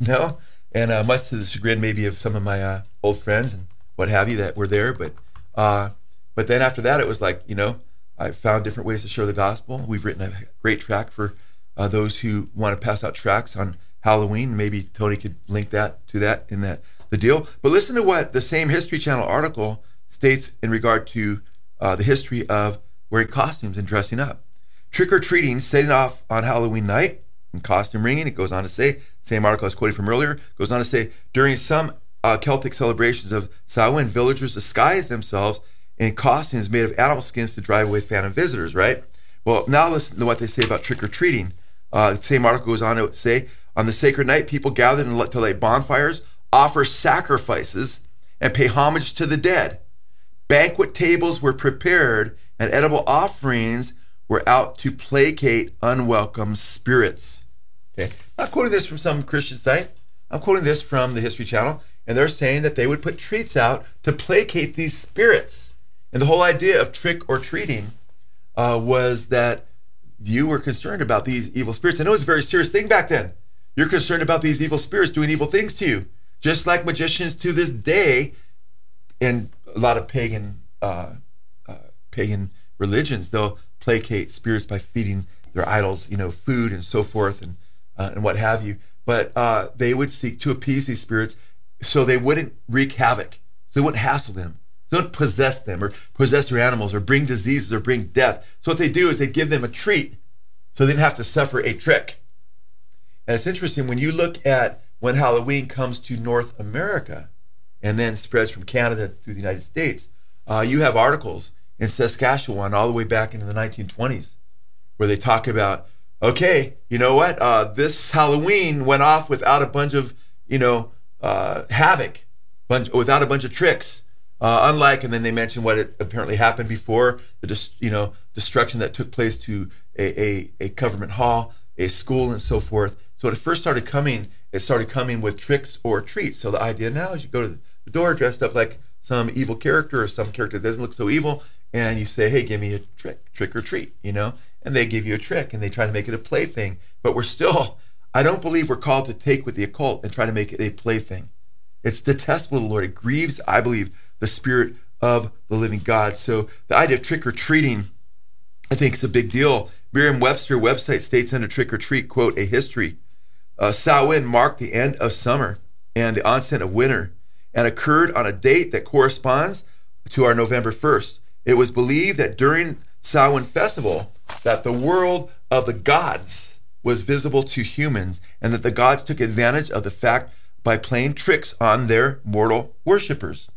you know? And uh, much to the chagrin maybe of some of my uh, old friends and what have you that were there. But uh, but then after that, it was like, you know, I found different ways to share the gospel. We've written a great track for uh, those who want to pass out tracts on Halloween. Maybe Tony could link that to that in that the deal. But listen to what the same History Channel article states in regard to uh, the history of wearing costumes and dressing up. Trick-or-treating, setting off on Halloween night, and costume ringing, it goes on to say, same article I was quoting from earlier, goes on to say, during some uh, Celtic celebrations of Samhain, villagers disguise themselves in costumes made of animal skins to drive away phantom visitors, right? Well, now listen to what they say about trick-or-treating. Uh, the same article goes on to say, on the sacred night, people gathered to light bonfires, offer sacrifices, and pay homage to the dead. Banquet tables were prepared, and edible offerings were out to placate unwelcome spirits. Okay. I'm not quoting this from some Christian site. I'm quoting this from the History Channel, and they're saying that they would put treats out to placate these spirits. And the whole idea of trick or treating uh, was that you were concerned about these evil spirits. And it was a very serious thing back then. You're concerned about these evil spirits doing evil things to you, just like magicians to this day, and a lot of pagan uh, uh, pagan religions. They'll placate spirits by feeding their idols, you know, food and so forth, and Uh, and what have you, but uh, they would seek to appease these spirits so they wouldn't wreak havoc, so they wouldn't hassle them, they wouldn't possess them or possess their animals or bring diseases or bring death. So what they do is they give them a treat so they didn't have to suffer a trick. And it's interesting, when you look at when Halloween comes to North America and then spreads from Canada through the United States, uh, you have articles in Saskatchewan all the way back into the nineteen twenties where they talk about, okay, you know what? Uh, this Halloween went off without a bunch of, you know, uh, havoc, bunch, without a bunch of tricks. Uh, unlike, and then they mentioned what it apparently happened before, the dis, you know, destruction that took place to a, a, a government hall, a school, and so forth. So when it first started coming, it started coming with tricks or treats. So the idea now is you go to the door dressed up like some evil character or some character that doesn't look so evil, and you say, hey, give me a trick, trick or treat, you know? And they give you a trick, and they try to make it a plaything. But we're still, I don't believe we're called to take with the occult and try to make it a plaything. It's detestable to the Lord. It grieves, I believe, the spirit of the living God. So the idea of trick-or-treating, I think, is a big deal. Merriam-Webster website states under trick-or-treat, quote, a history. Uh, Samhain marked the end of summer and the onset of winter and occurred on a date that corresponds to our November first. It was believed that during Samhain festival, that the world of the gods was visible to humans, and that the gods took advantage of the fact by playing tricks on their mortal worshippers.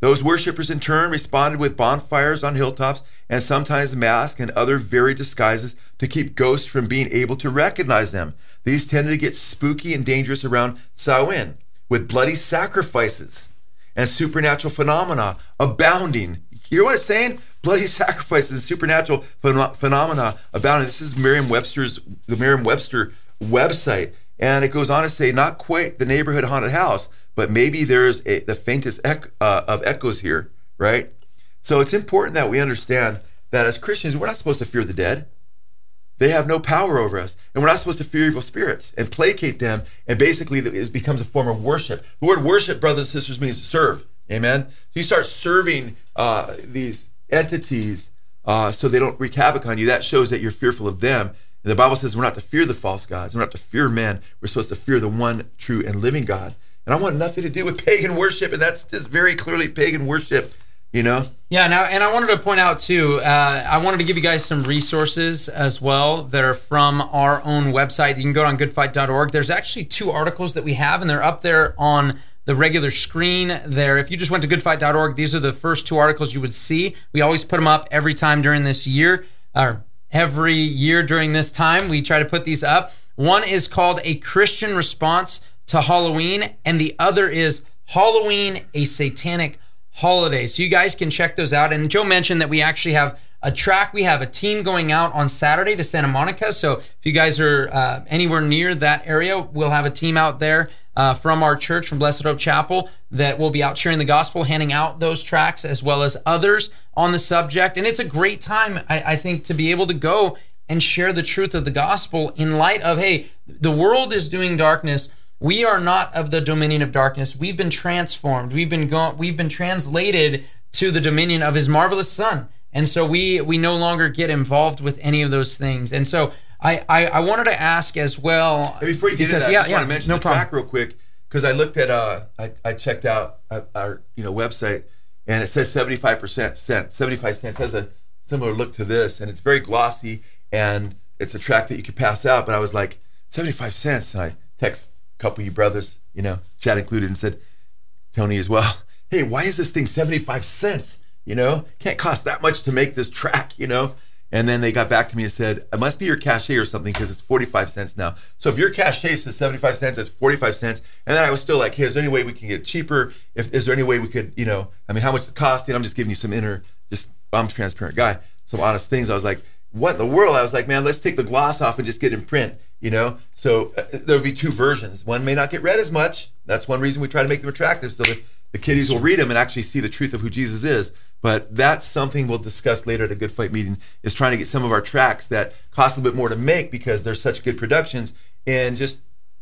Those worshippers in turn responded with bonfires on hilltops and sometimes masks and other varied disguises to keep ghosts from being able to recognize them. These tended to get spooky and dangerous around Samhain, with bloody sacrifices and supernatural phenomena abounding. You know what it's saying? Bloody sacrifices and supernatural phen- phenomena abounding. This is Merriam-Webster's, the Merriam-Webster website. And it goes on to say, not quite the neighborhood haunted house, but maybe there's a, the faintest ec- uh, of echoes here, right? So it's important that we understand that as Christians, we're not supposed to fear the dead. They have no power over us. And we're not supposed to fear evil spirits and placate them. And basically, it becomes a form of worship. The word worship, brothers and sisters, means serve. Amen? So you start serving uh, these entities uh, so they don't wreak havoc on you. That shows that you're fearful of them. And the Bible says we're not to fear the false gods. We're not to fear men. We're supposed to fear the one true and living God. And I want nothing to do with pagan worship. And that's just very clearly pagan worship. You know? Yeah, now, and I wanted to point out, too, uh, I wanted to give you guys some resources as well that are from our own website. You can go on good fight dot org. There's actually two articles that we have, and they're up there on the regular screen there. If you just went to good fight dot org, these are the first two articles you would see. We always put them up every time during this year, or every year during this time. We try to put these up. One is called A Christian Response to Halloween, and the other is Halloween, a Satanic Holidays. So you guys can check those out. And Joe mentioned that we actually have a track. We have a team going out on Saturday to Santa Monica. So if you guys are uh, anywhere near that area, we'll have a team out there uh, from our church, from Blessed Hope Chapel, that will be out sharing the gospel, handing out those tracks as well as others on the subject. And it's a great time, I, I think, to be able to go and share the truth of the gospel in light of, hey, the world is doing darkness. We are not of the dominion of darkness. We've been transformed. We've been go- We've been translated to the dominion of His marvelous Son, and so we we no longer get involved with any of those things. And so I I, I wanted to ask as well. And before you get into that, yeah, I just yeah, want to mention no the problem. track real quick, because I looked at uh I, I checked out our you know website, and it says seventy-five percent cent seventy-five cents has a similar look to this, and it's very glossy, and it's a track that you could pass out. But I was like seventy-five cents, and I text couple of you brothers, you know, Chad included, and said, Tony as well, hey, why is this thing seventy-five cents? You know, can't cost that much to make this track, you know? And then they got back to me and said, it must be your cachet or something, because it's forty-five cents now. So if your cachet says seventy-five cents, it's forty-five cents. And then I was still like, hey, is there any way we can get cheaper? If is there any way we could, you know, I mean, how much it cost? And I'm just giving you some inner, just, I'm a transparent guy, some honest things. I was like, what in the world? I was like, man, let's take the gloss off and just get in print. You know, so uh, there'll be two versions. One may not get read as much. That's one reason we try to make them attractive, so that the kiddies will read them and actually see the truth of who Jesus is. But that's something we'll discuss later at a Good Fight meeting, is trying to get some of our tracks that cost a little bit more to make because they're such good productions, and just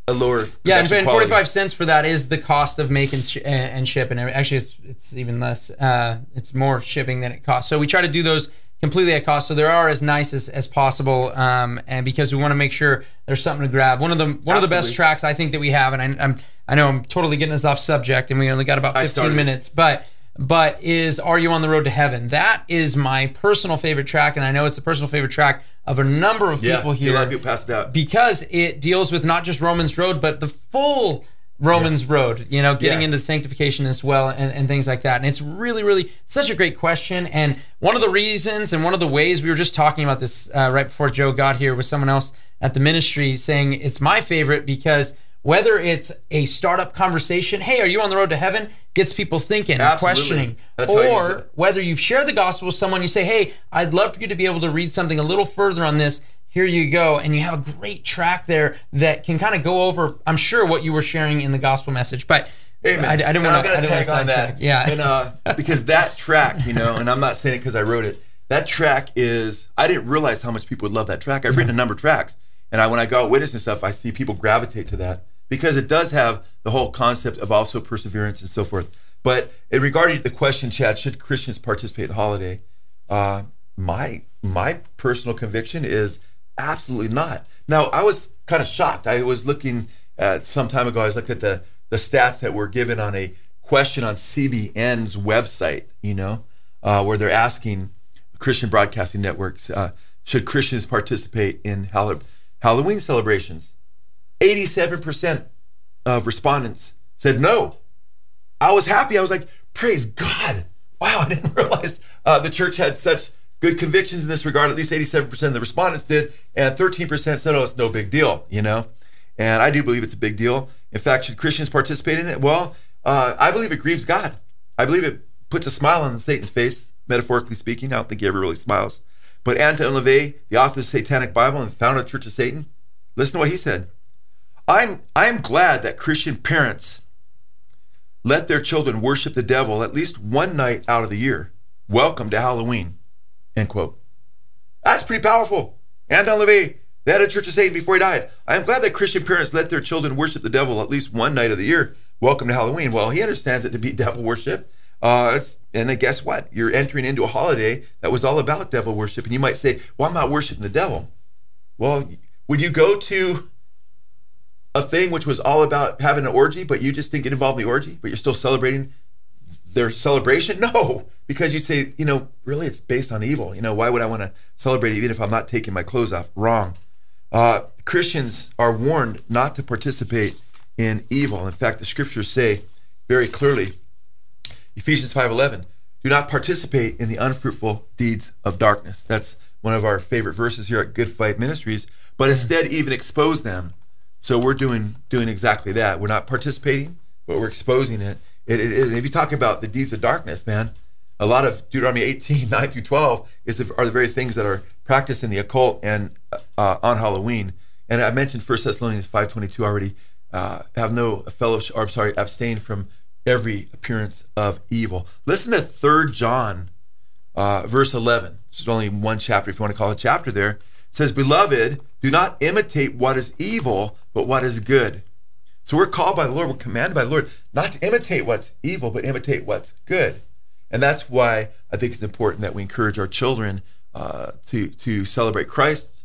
a lower yeah. And forty-five quality. Cents for that is the cost of making sh- and shipping. Actually, it's, it's even less. Uh, it's more shipping than it costs. So we try to do those completely at cost, so they are as nice as, as possible, um, and because we want to make sure there's something to grab. One of the one Absolutely. of the best tracks I think that we have, and I, I'm I know I'm totally getting us off subject, and we only got about fifteen minutes, but but is "Are You on the Road to Heaven?" That is my personal favorite track, and I know it's the personal favorite track of a number of yeah, people here. A lot of people pass it out because it deals with not just Romans Road, but the full Romans yeah. Road, you know, getting yeah. into sanctification as well, and, and things like that. And it's really, really such a great question. And one of the reasons and one of the ways we were just talking about this uh, right before Joe got here with someone else at the ministry, saying it's my favorite because whether it's a startup conversation, hey, are you on the road to heaven? Gets people thinking, Absolutely. questioning. That's or whether you've shared the gospel with someone, you say, hey, I'd love for you to be able to read something a little further on this. Here you go, and you have a great track there that can kind of go over, I'm sure, what you were sharing in the gospel message. But Amen. I, I didn't want to tag on that, track. yeah, and, uh, because that track, you know, and I'm not saying it because I wrote it. That track is, I didn't realize how much people would love that track. I've written a number of tracks, and I when I go out witnessing stuff, I see people gravitate to that because it does have the whole concept of also perseverance and so forth. But in regard to the question, Chad, should Christians participate in the holiday? Uh, my my personal conviction is absolutely not. Now, I was kind of shocked. I was looking uh, some time ago, I was looked at the, the stats that were given on a question on C B N's website, you know, uh, where they're asking Christian Broadcasting Networks, uh, should Christians participate in Hall- Halloween celebrations? eighty-seven percent of respondents said no. I was happy. I was like, Praise God. Wow, I didn't realize uh, the church had such good convictions in this regard. At least eighty-seven percent of the respondents did, and thirteen percent said, oh, it's no big deal, you know. And I do believe it's a big deal. In fact, should Christians participate in it? Well, uh, I believe it grieves God. I believe it puts a smile on Satan's face, metaphorically speaking. I don't think he ever really smiles. But Anton LaVey, the author of the Satanic Bible and founder of the Church of Satan, listen to what he said. I'm I'm glad that Christian parents let their children worship the devil at least one night out of the year. Welcome to Halloween, end quote. That's pretty powerful. Anton LaVey, the head of Church of Satan before he died. I am glad that Christian parents let their children worship the devil at least one night of the year. Welcome to Halloween. Well, he understands it to be devil worship. Uh, it's, and then guess what? You're entering into a holiday that was all about devil worship. And you might say, well, I'm not worshiping the devil. Well, would you go to a thing which was all about having an orgy, but you just didn't get involved in the orgy, but you're still celebrating their celebration? No, because you'd say, you know, really it's based on evil. You know, why would I want to celebrate it even if I'm not taking my clothes off? Wrong. Uh, Christians are warned not to participate in evil. In fact, the scriptures say very clearly, Ephesians five eleven, do not participate in the unfruitful deeds of darkness. That's one of our favorite verses here at Good Fight Ministries, but instead even expose them. So we're doing doing exactly that. We're not participating, but we're exposing it. It, it, it. If you talk about the deeds of darkness, man, a lot of Deuteronomy eighteen, nine through twelve is are the very things that are practiced in the occult and uh, on Halloween. And I mentioned First Thessalonians five twenty-two already. Uh, have no fellowship, or I'm sorry, abstain from every appearance of evil. Listen to Third John uh, verse eleven. There's only one chapter, if you want to call it a chapter there. It says, beloved, do not imitate what is evil, but what is good. So we're called by the Lord, we're commanded by the Lord, not to imitate what's evil, but imitate what's good. And that's why I think it's important that we encourage our children uh, to, to celebrate Christ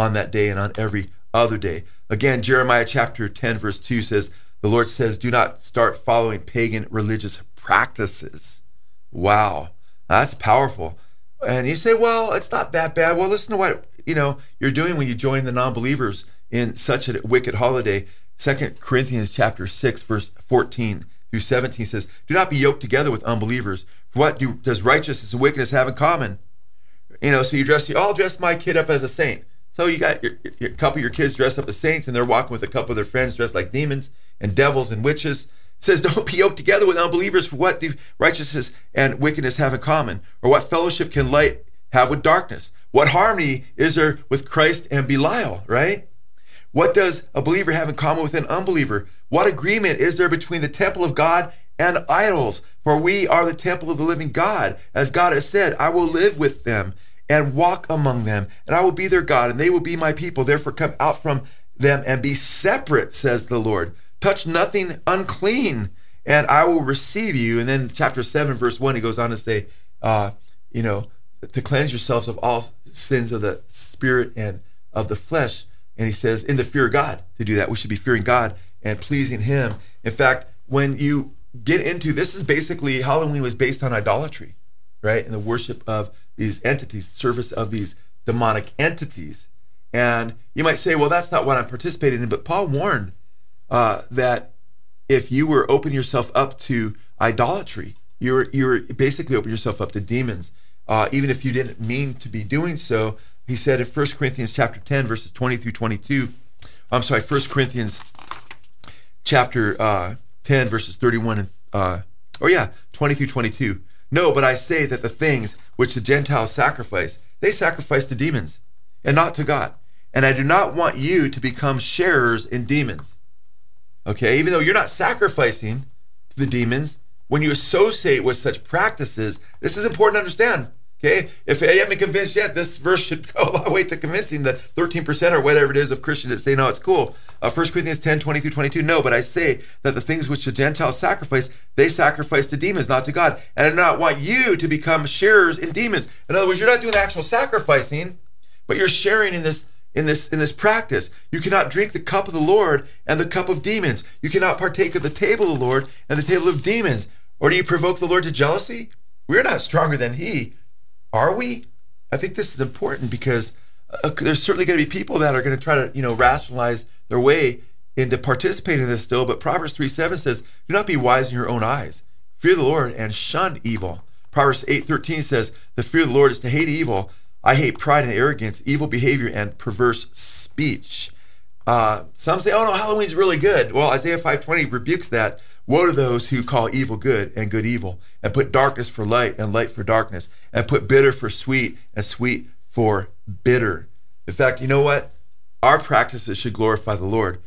on that day and on every other day. Again, Jeremiah chapter ten, verse two says, the Lord says, do not start following pagan religious practices. Wow, that's powerful. And you say, well, it's not that bad. Well, listen to what you know you're doing when you join the non-believers in such a wicked holiday. Second Corinthians chapter six, verse fourteen through seventeen says, do not be yoked together with unbelievers. For what do, does righteousness and wickedness have in common? You know, so you dress, you all dress my kid up as a saint. So you got your, your, a couple of your kids dressed up as saints, and they're walking with a couple of their friends dressed like demons and devils and witches. It says, don't be yoked together with unbelievers, for what do righteousness and wickedness have in common? Or what fellowship can light have with darkness? What harmony is there with Christ and Belial, right? What does a believer have in common with an unbeliever? What agreement is there between the temple of God and idols? For we are the temple of the living God. As God has said, I will live with them and walk among them, and I will be their God, and they will be my people. Therefore come out from them and be separate, says the Lord. Touch nothing unclean, and I will receive you. And then chapter seven, verse one, he goes on to say, uh, you know, to cleanse yourselves of all sins of the spirit and of the flesh. And he says, in the fear of God, to do that. We should be fearing God and pleasing him. In fact, when you get into, this is basically, Halloween was based on idolatry, right? And the worship of these entities, service of these demonic entities. And you might say, well, that's not what I'm participating in. But Paul warned uh, that if you were opening yourself up to idolatry, you were, you were basically opening yourself up to demons, uh, even if you didn't mean to be doing so. He said in First Corinthians chapter ten, verses twenty through twenty-two, I'm sorry, First Corinthians chapter uh, ten, verses thirty-one, and uh, or yeah, twenty through twenty-two. No, but I say that the things which the Gentiles sacrifice, they sacrifice to demons and not to God. And I do not want you to become sharers in demons. Okay, even though you're not sacrificing to the demons, when you associate with such practices, this is important to understand. Okay, if I haven't convinced yet, this verse should go a long way to convincing the thirteen percent or whatever it is of Christians that say, no, it's cool. Uh, First Corinthians ten, twenty through twenty-two, no, but I say that the things which the Gentiles sacrifice, they sacrifice to demons, not to God. And I do not want you to become sharers in demons. In other words, you're not doing the actual sacrificing, but you're sharing in this in this, in this practice. You cannot drink the cup of the Lord and the cup of demons. You cannot partake of the table of the Lord and the table of demons. Or do you provoke the Lord to jealousy? We're not stronger than he. Are we? I think this is important because uh, there's certainly going to be people that are going to try to, you know, rationalize their way into participating in this still. But Proverbs three seven says, do not be wise in your own eyes. Fear the Lord and shun evil. Proverbs eight thirteen says, the fear of the Lord is to hate evil. I hate pride and arrogance, evil behavior, and perverse speech. Uh, some say, oh no, Halloween's really good. Well, Isaiah five twenty rebukes that. Woe to those who call evil good and good evil, and put darkness for light and light for darkness, and put bitter for sweet and sweet for bitter. In fact, you know what? Our practices should glorify the Lord.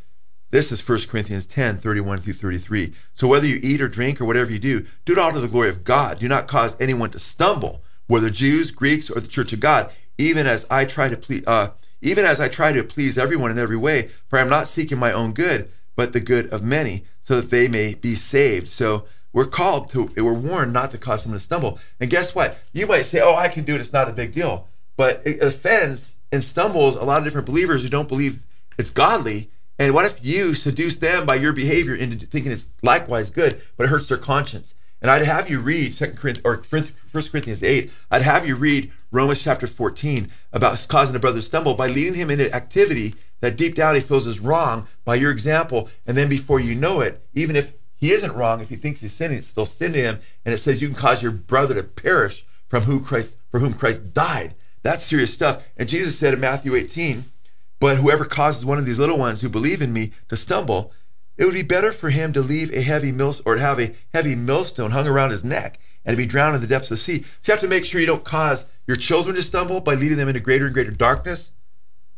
This is First Corinthians ten, thirty-one through thirty-three. So whether you eat or drink or whatever you do, do it all to the glory of God. Do not cause anyone to stumble, whether Jews, Greeks, or the Church of God, even as I try to please, uh, even as I try to please everyone in every way, for I am not seeking my own good, but the good of many, so that they may be saved. So we're called to, we're warned not to cause someone to stumble. And guess what? You might say, oh, I can do it, it's not a big deal. But it offends and stumbles a lot of different believers who don't believe it's godly. And what if you seduce them by your behavior into thinking it's likewise good, but it hurts their conscience? And I'd have you read Second Corinthians, or First Corinthians eight. I'd have you read Romans chapter fourteen about causing a brother to stumble by leading him into activity that deep down he feels is wrong by your example. And then before you know it, even if he isn't wrong, if he thinks he's sinning, it's still sin to him. And it says you can cause your brother to perish from who Christ, for whom Christ died. That's serious stuff. And Jesus said in Matthew eighteen, but whoever causes one of these little ones who believe in me to stumble, it would be better for him to leave a heavy mill or to have a heavy millstone hung around his neck and to be drowned in the depths of the sea. So you have to make sure you don't cause your children to stumble by leading them into greater and greater darkness.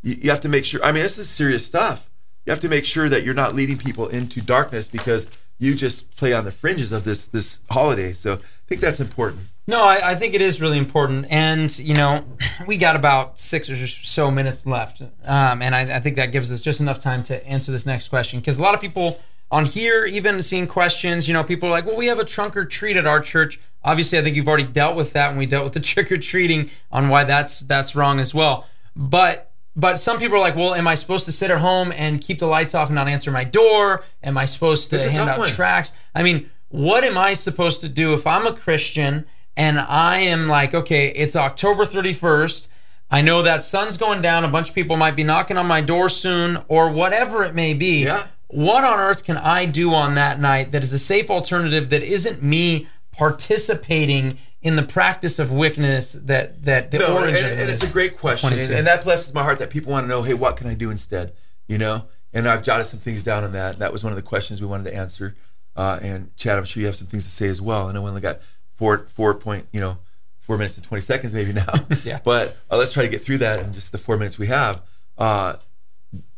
You, you have to make sure, I mean, this is serious stuff. You have to make sure that you're not leading people into darkness because you just play on the fringes of this, this holiday. So I think that's important. No, I, I think it is really important. And, you know, we got about six or so minutes left. Um, and I, I think that gives us just enough time to answer this next question. Because a lot of people on here, even seeing questions, you know, people are like, well, we have a trunk or treat at our church. Obviously, I think you've already dealt with that when we dealt with the trick or treating on why that's that's wrong as well. But but some people are like, well, am I supposed to sit at home and keep the lights off and not answer my door? Am I supposed to hand out tracts? I mean, what am I supposed to do if I'm a Christian and I am like, okay, it's October thirty-first. I know that sun's going down. A bunch of people might be knocking on my door soon or whatever it may be. Yeah. What on earth can I do on that night that is a safe alternative that isn't me participating in the practice of wickedness that, that the no, origin and, of it and is? It's a great question. And, and that blesses my heart that people want to know, hey, what can I do instead? You know, and I've jotted some things down on that. That was one of the questions we wanted to answer. Uh, and Chad, I'm sure you have some things to say as well. And I only got Four, four point, you know, four minutes and twenty seconds maybe now. yeah. But uh, let's try to get through that in just the four minutes we have. Uh,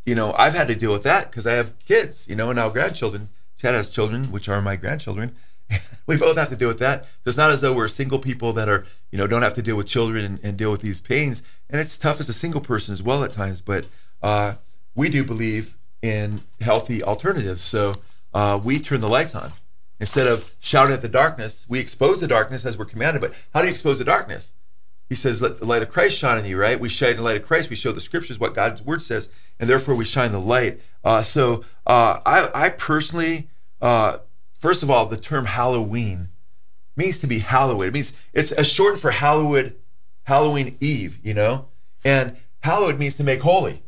you know, I've had to deal with that because I have kids, you know, and now grandchildren. Chad has children, which are my grandchildren. We both have to deal with that. So it's not as though we're single people that are, you know, don't have to deal with children and, and deal with these pains. And it's tough as a single person as well at times. But uh, we do believe in healthy alternatives. So uh, we turn the lights on. Instead of shouting at the darkness, we expose the darkness as we're commanded. But how do you expose the darkness? He says, let the light of Christ shine in you, right? We shine the light of Christ. We show the scriptures, what God's word says, and therefore we shine the light. Uh, so uh, I, I personally, uh, first of all, the term Halloween means to be hallowed. It means it's a shortened for hallowed, Halloween Eve, you know? And hallowed means to make holy.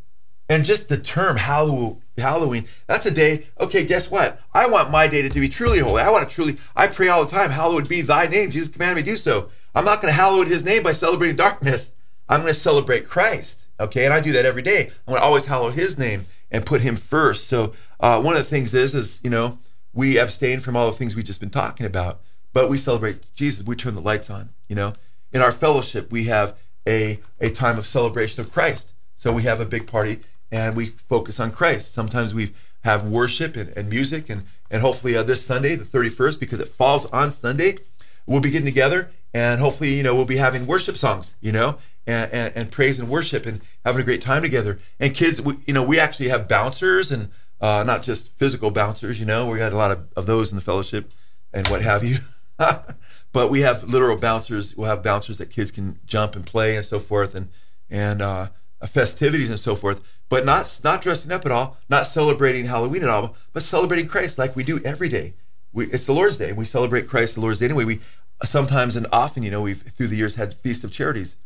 And just the term Halloween, Halloween, that's a day, okay, guess what? I want my day to be truly holy. I want to truly, I pray all the time, hallowed be thy name. Jesus commanded me to do so. I'm not going to hallow his name by celebrating darkness. I'm going to celebrate Christ, okay? And I do that every day. I'm going to always hallow his name and put him first. So uh, one of the things is, is, you know, we abstain from all the things we've just been talking about, but we celebrate Jesus. We turn the lights on, you know? In our fellowship, we have a, a time of celebration of Christ. So we have a big party, and we focus on Christ. Sometimes we have worship and, and music, and, and hopefully uh, this Sunday, the thirty-first, because it falls on Sunday, we'll be getting together, and hopefully, you know, we'll be having worship songs, you know, and, and, and praise and worship and having a great time together. And kids, we, you know, we actually have bouncers, and uh, not just physical bouncers, you know, we had a lot of, of those in the fellowship and what have you. But we have literal bouncers. We'll have bouncers that kids can jump and play and so forth, and, and uh, festivities and so forth. But not not dressing up at all, not celebrating Halloween at all, but celebrating Christ like we do every day. We, it's the Lord's Day. We celebrate Christ the Lord's Day anyway. We sometimes and often, you know, we've through the years had Feast of Charities,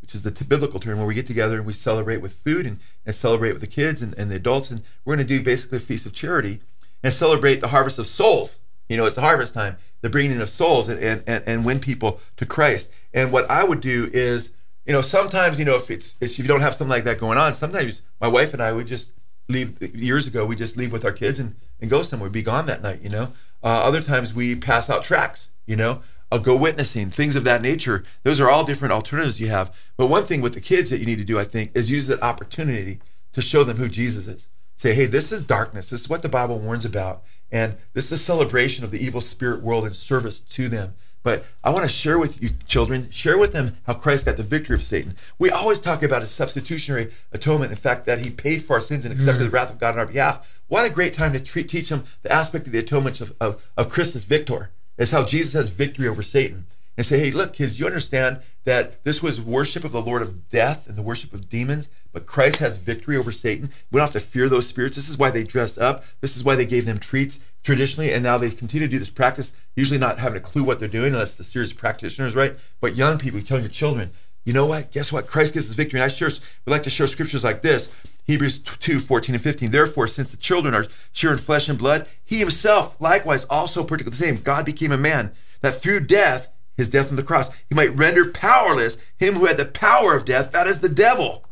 which is the t- biblical term where we get together and we celebrate with food and, and celebrate with the kids and, and the adults. And we're going to do basically a Feast of Charity and celebrate the harvest of souls. You know, it's the harvest time, the bringing of souls, and, and, and, and win people to Christ. And what I would do is, you know, sometimes, you know, if it's if you don't have something like that going on, sometimes my wife and I would just leave. Years ago, we just leave with our kids and, and go somewhere, be gone that night, you know. Uh, other times we pass out tracts, you know, I'll go witnessing, things of that nature. Those are all different alternatives you have. But one thing with the kids that you need to do, I think, is use that opportunity to show them who Jesus is. Say, hey, this is darkness. This is what the Bible warns about. And this is a celebration of the evil spirit world and service to them. But I want to share with you, children, share with them how Christ got the victory of Satan. We always talk about a substitutionary atonement, in fact, that he paid for our sins and accepted mm. the wrath of God on our behalf. What a great time to treat, teach them the aspect of the atonement of, of, of Christus Victor. It's how Jesus has victory over Satan. And say, hey, look, kids, you understand that this was worship of the Lord of death and the worship of demons, but Christ has victory over Satan. We don't have to fear those spirits. This is why they dress up. This is why they gave them treats traditionally, and now they continue to do this practice, usually not having a clue what they're doing, unless the serious practitioners, right? But young people, you tell your children, you know what? Guess what? Christ gives us victory. And I sure would like to share scriptures like this, Hebrews two, fourteen and fifteen. Therefore, since the children are sure in flesh and blood, he himself likewise also partook the same. God became a man, that through death, his death on the cross, he might render powerless him who had the power of death, that is the devil,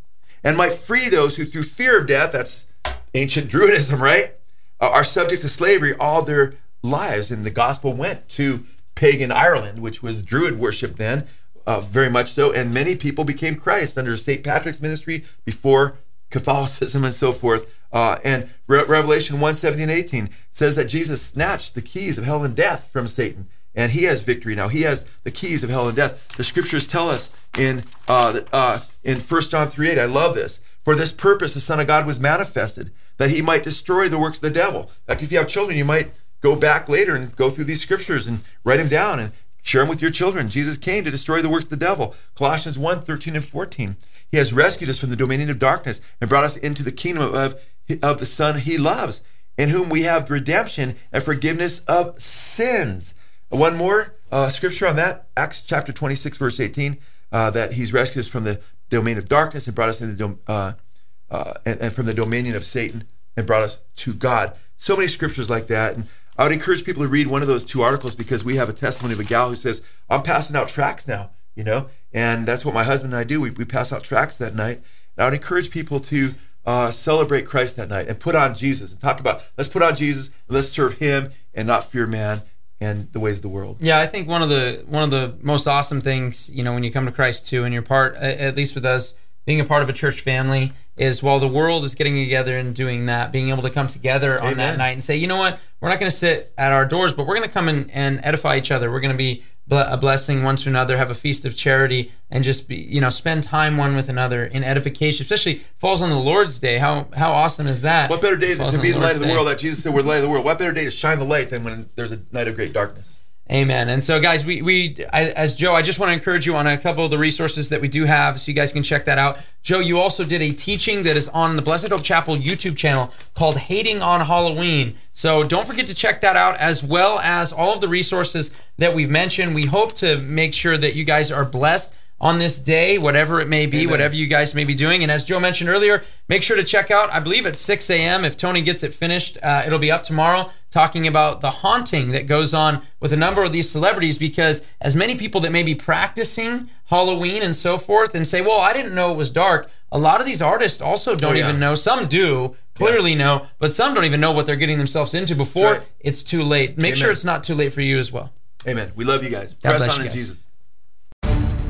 and might free those who through fear of death, that's ancient Druidism, right, are subject to slavery all their lives. And the gospel went to pagan Ireland, which was Druid worship then, uh, very much so. And many people became Christ under Saint Patrick's ministry before Catholicism and so forth. Uh, and Re- Revelation one, seventeen and eighteen says that Jesus snatched the keys of hell and death from Satan. And he has victory now. He has the keys of hell and death. The scriptures tell us in uh, uh, in First John three eight, I love this, for this purpose the Son of God was manifested, that he might destroy the works of the devil. In fact, if you have children, you might go back later and go through these scriptures and write them down and share them with your children. Jesus came to destroy the works of the devil. Colossians one, thirteen and fourteen, he has rescued us from the dominion of darkness and brought us into the kingdom of, of the Son he loves, in whom we have redemption and forgiveness of sins. One more uh, scripture on that, Acts chapter twenty-six, verse eighteen, uh, that he's rescued us from the domain of darkness and brought us into the dom- uh, uh, and, and from the dominion of Satan and brought us to God. So many scriptures like that. And I would encourage people to read one of those two articles, because we have a testimony of a gal who says, I'm passing out tracts now, you know, and that's what my husband and I do. We, we pass out tracts that night. And I would encourage people to uh, celebrate Christ that night and put on Jesus and talk about, let's put on Jesus, and let's serve him and not fear man and the ways of the world. Yeah, I think one of the one of the most awesome things, you know, when you come to Christ too, and you're part, at least with us, being a part of a church family, is while the world is getting together and doing that, being able to come together Amen. On that night and say, you know what, we're not going to sit at our doors, but we're going to come in and edify each other. We're going to be a blessing one to another, have a feast of charity, and just be, you know, spend time one with another in edification. Especially falls on the Lord's Day. How how awesome is that? What better day than to be the light of the world? That Jesus said, we're the light of the world. What better day to shine the light than when there's a night of great darkness? Amen. And so, guys, we we I, as Joe, I just want to encourage you on a couple of the resources that we do have, so you guys can check that out. Joe, you also did a teaching that is on the Blessed Hope Chapel YouTube channel called Hating on Halloween. So don't forget to check that out, as well as all of the resources that we've mentioned. We hope to make sure that you guys are blessed on this day, whatever it may be, Amen. Whatever you guys may be doing. And as Joe mentioned earlier, make sure to check out, I believe at six a.m., if Tony gets it finished, uh, it'll be up tomorrow, talking about the haunting that goes on with a number of these celebrities, because as many people that may be practicing Halloween and so forth and say, well, I didn't know it was dark, a lot of these artists also don't oh, yeah. even know. Some do, clearly yeah. know, but some don't even know what they're getting themselves into before right. it's too late. Make Amen. Sure it's not too late for you as well. Amen. We love you guys. God Press on in Jesus.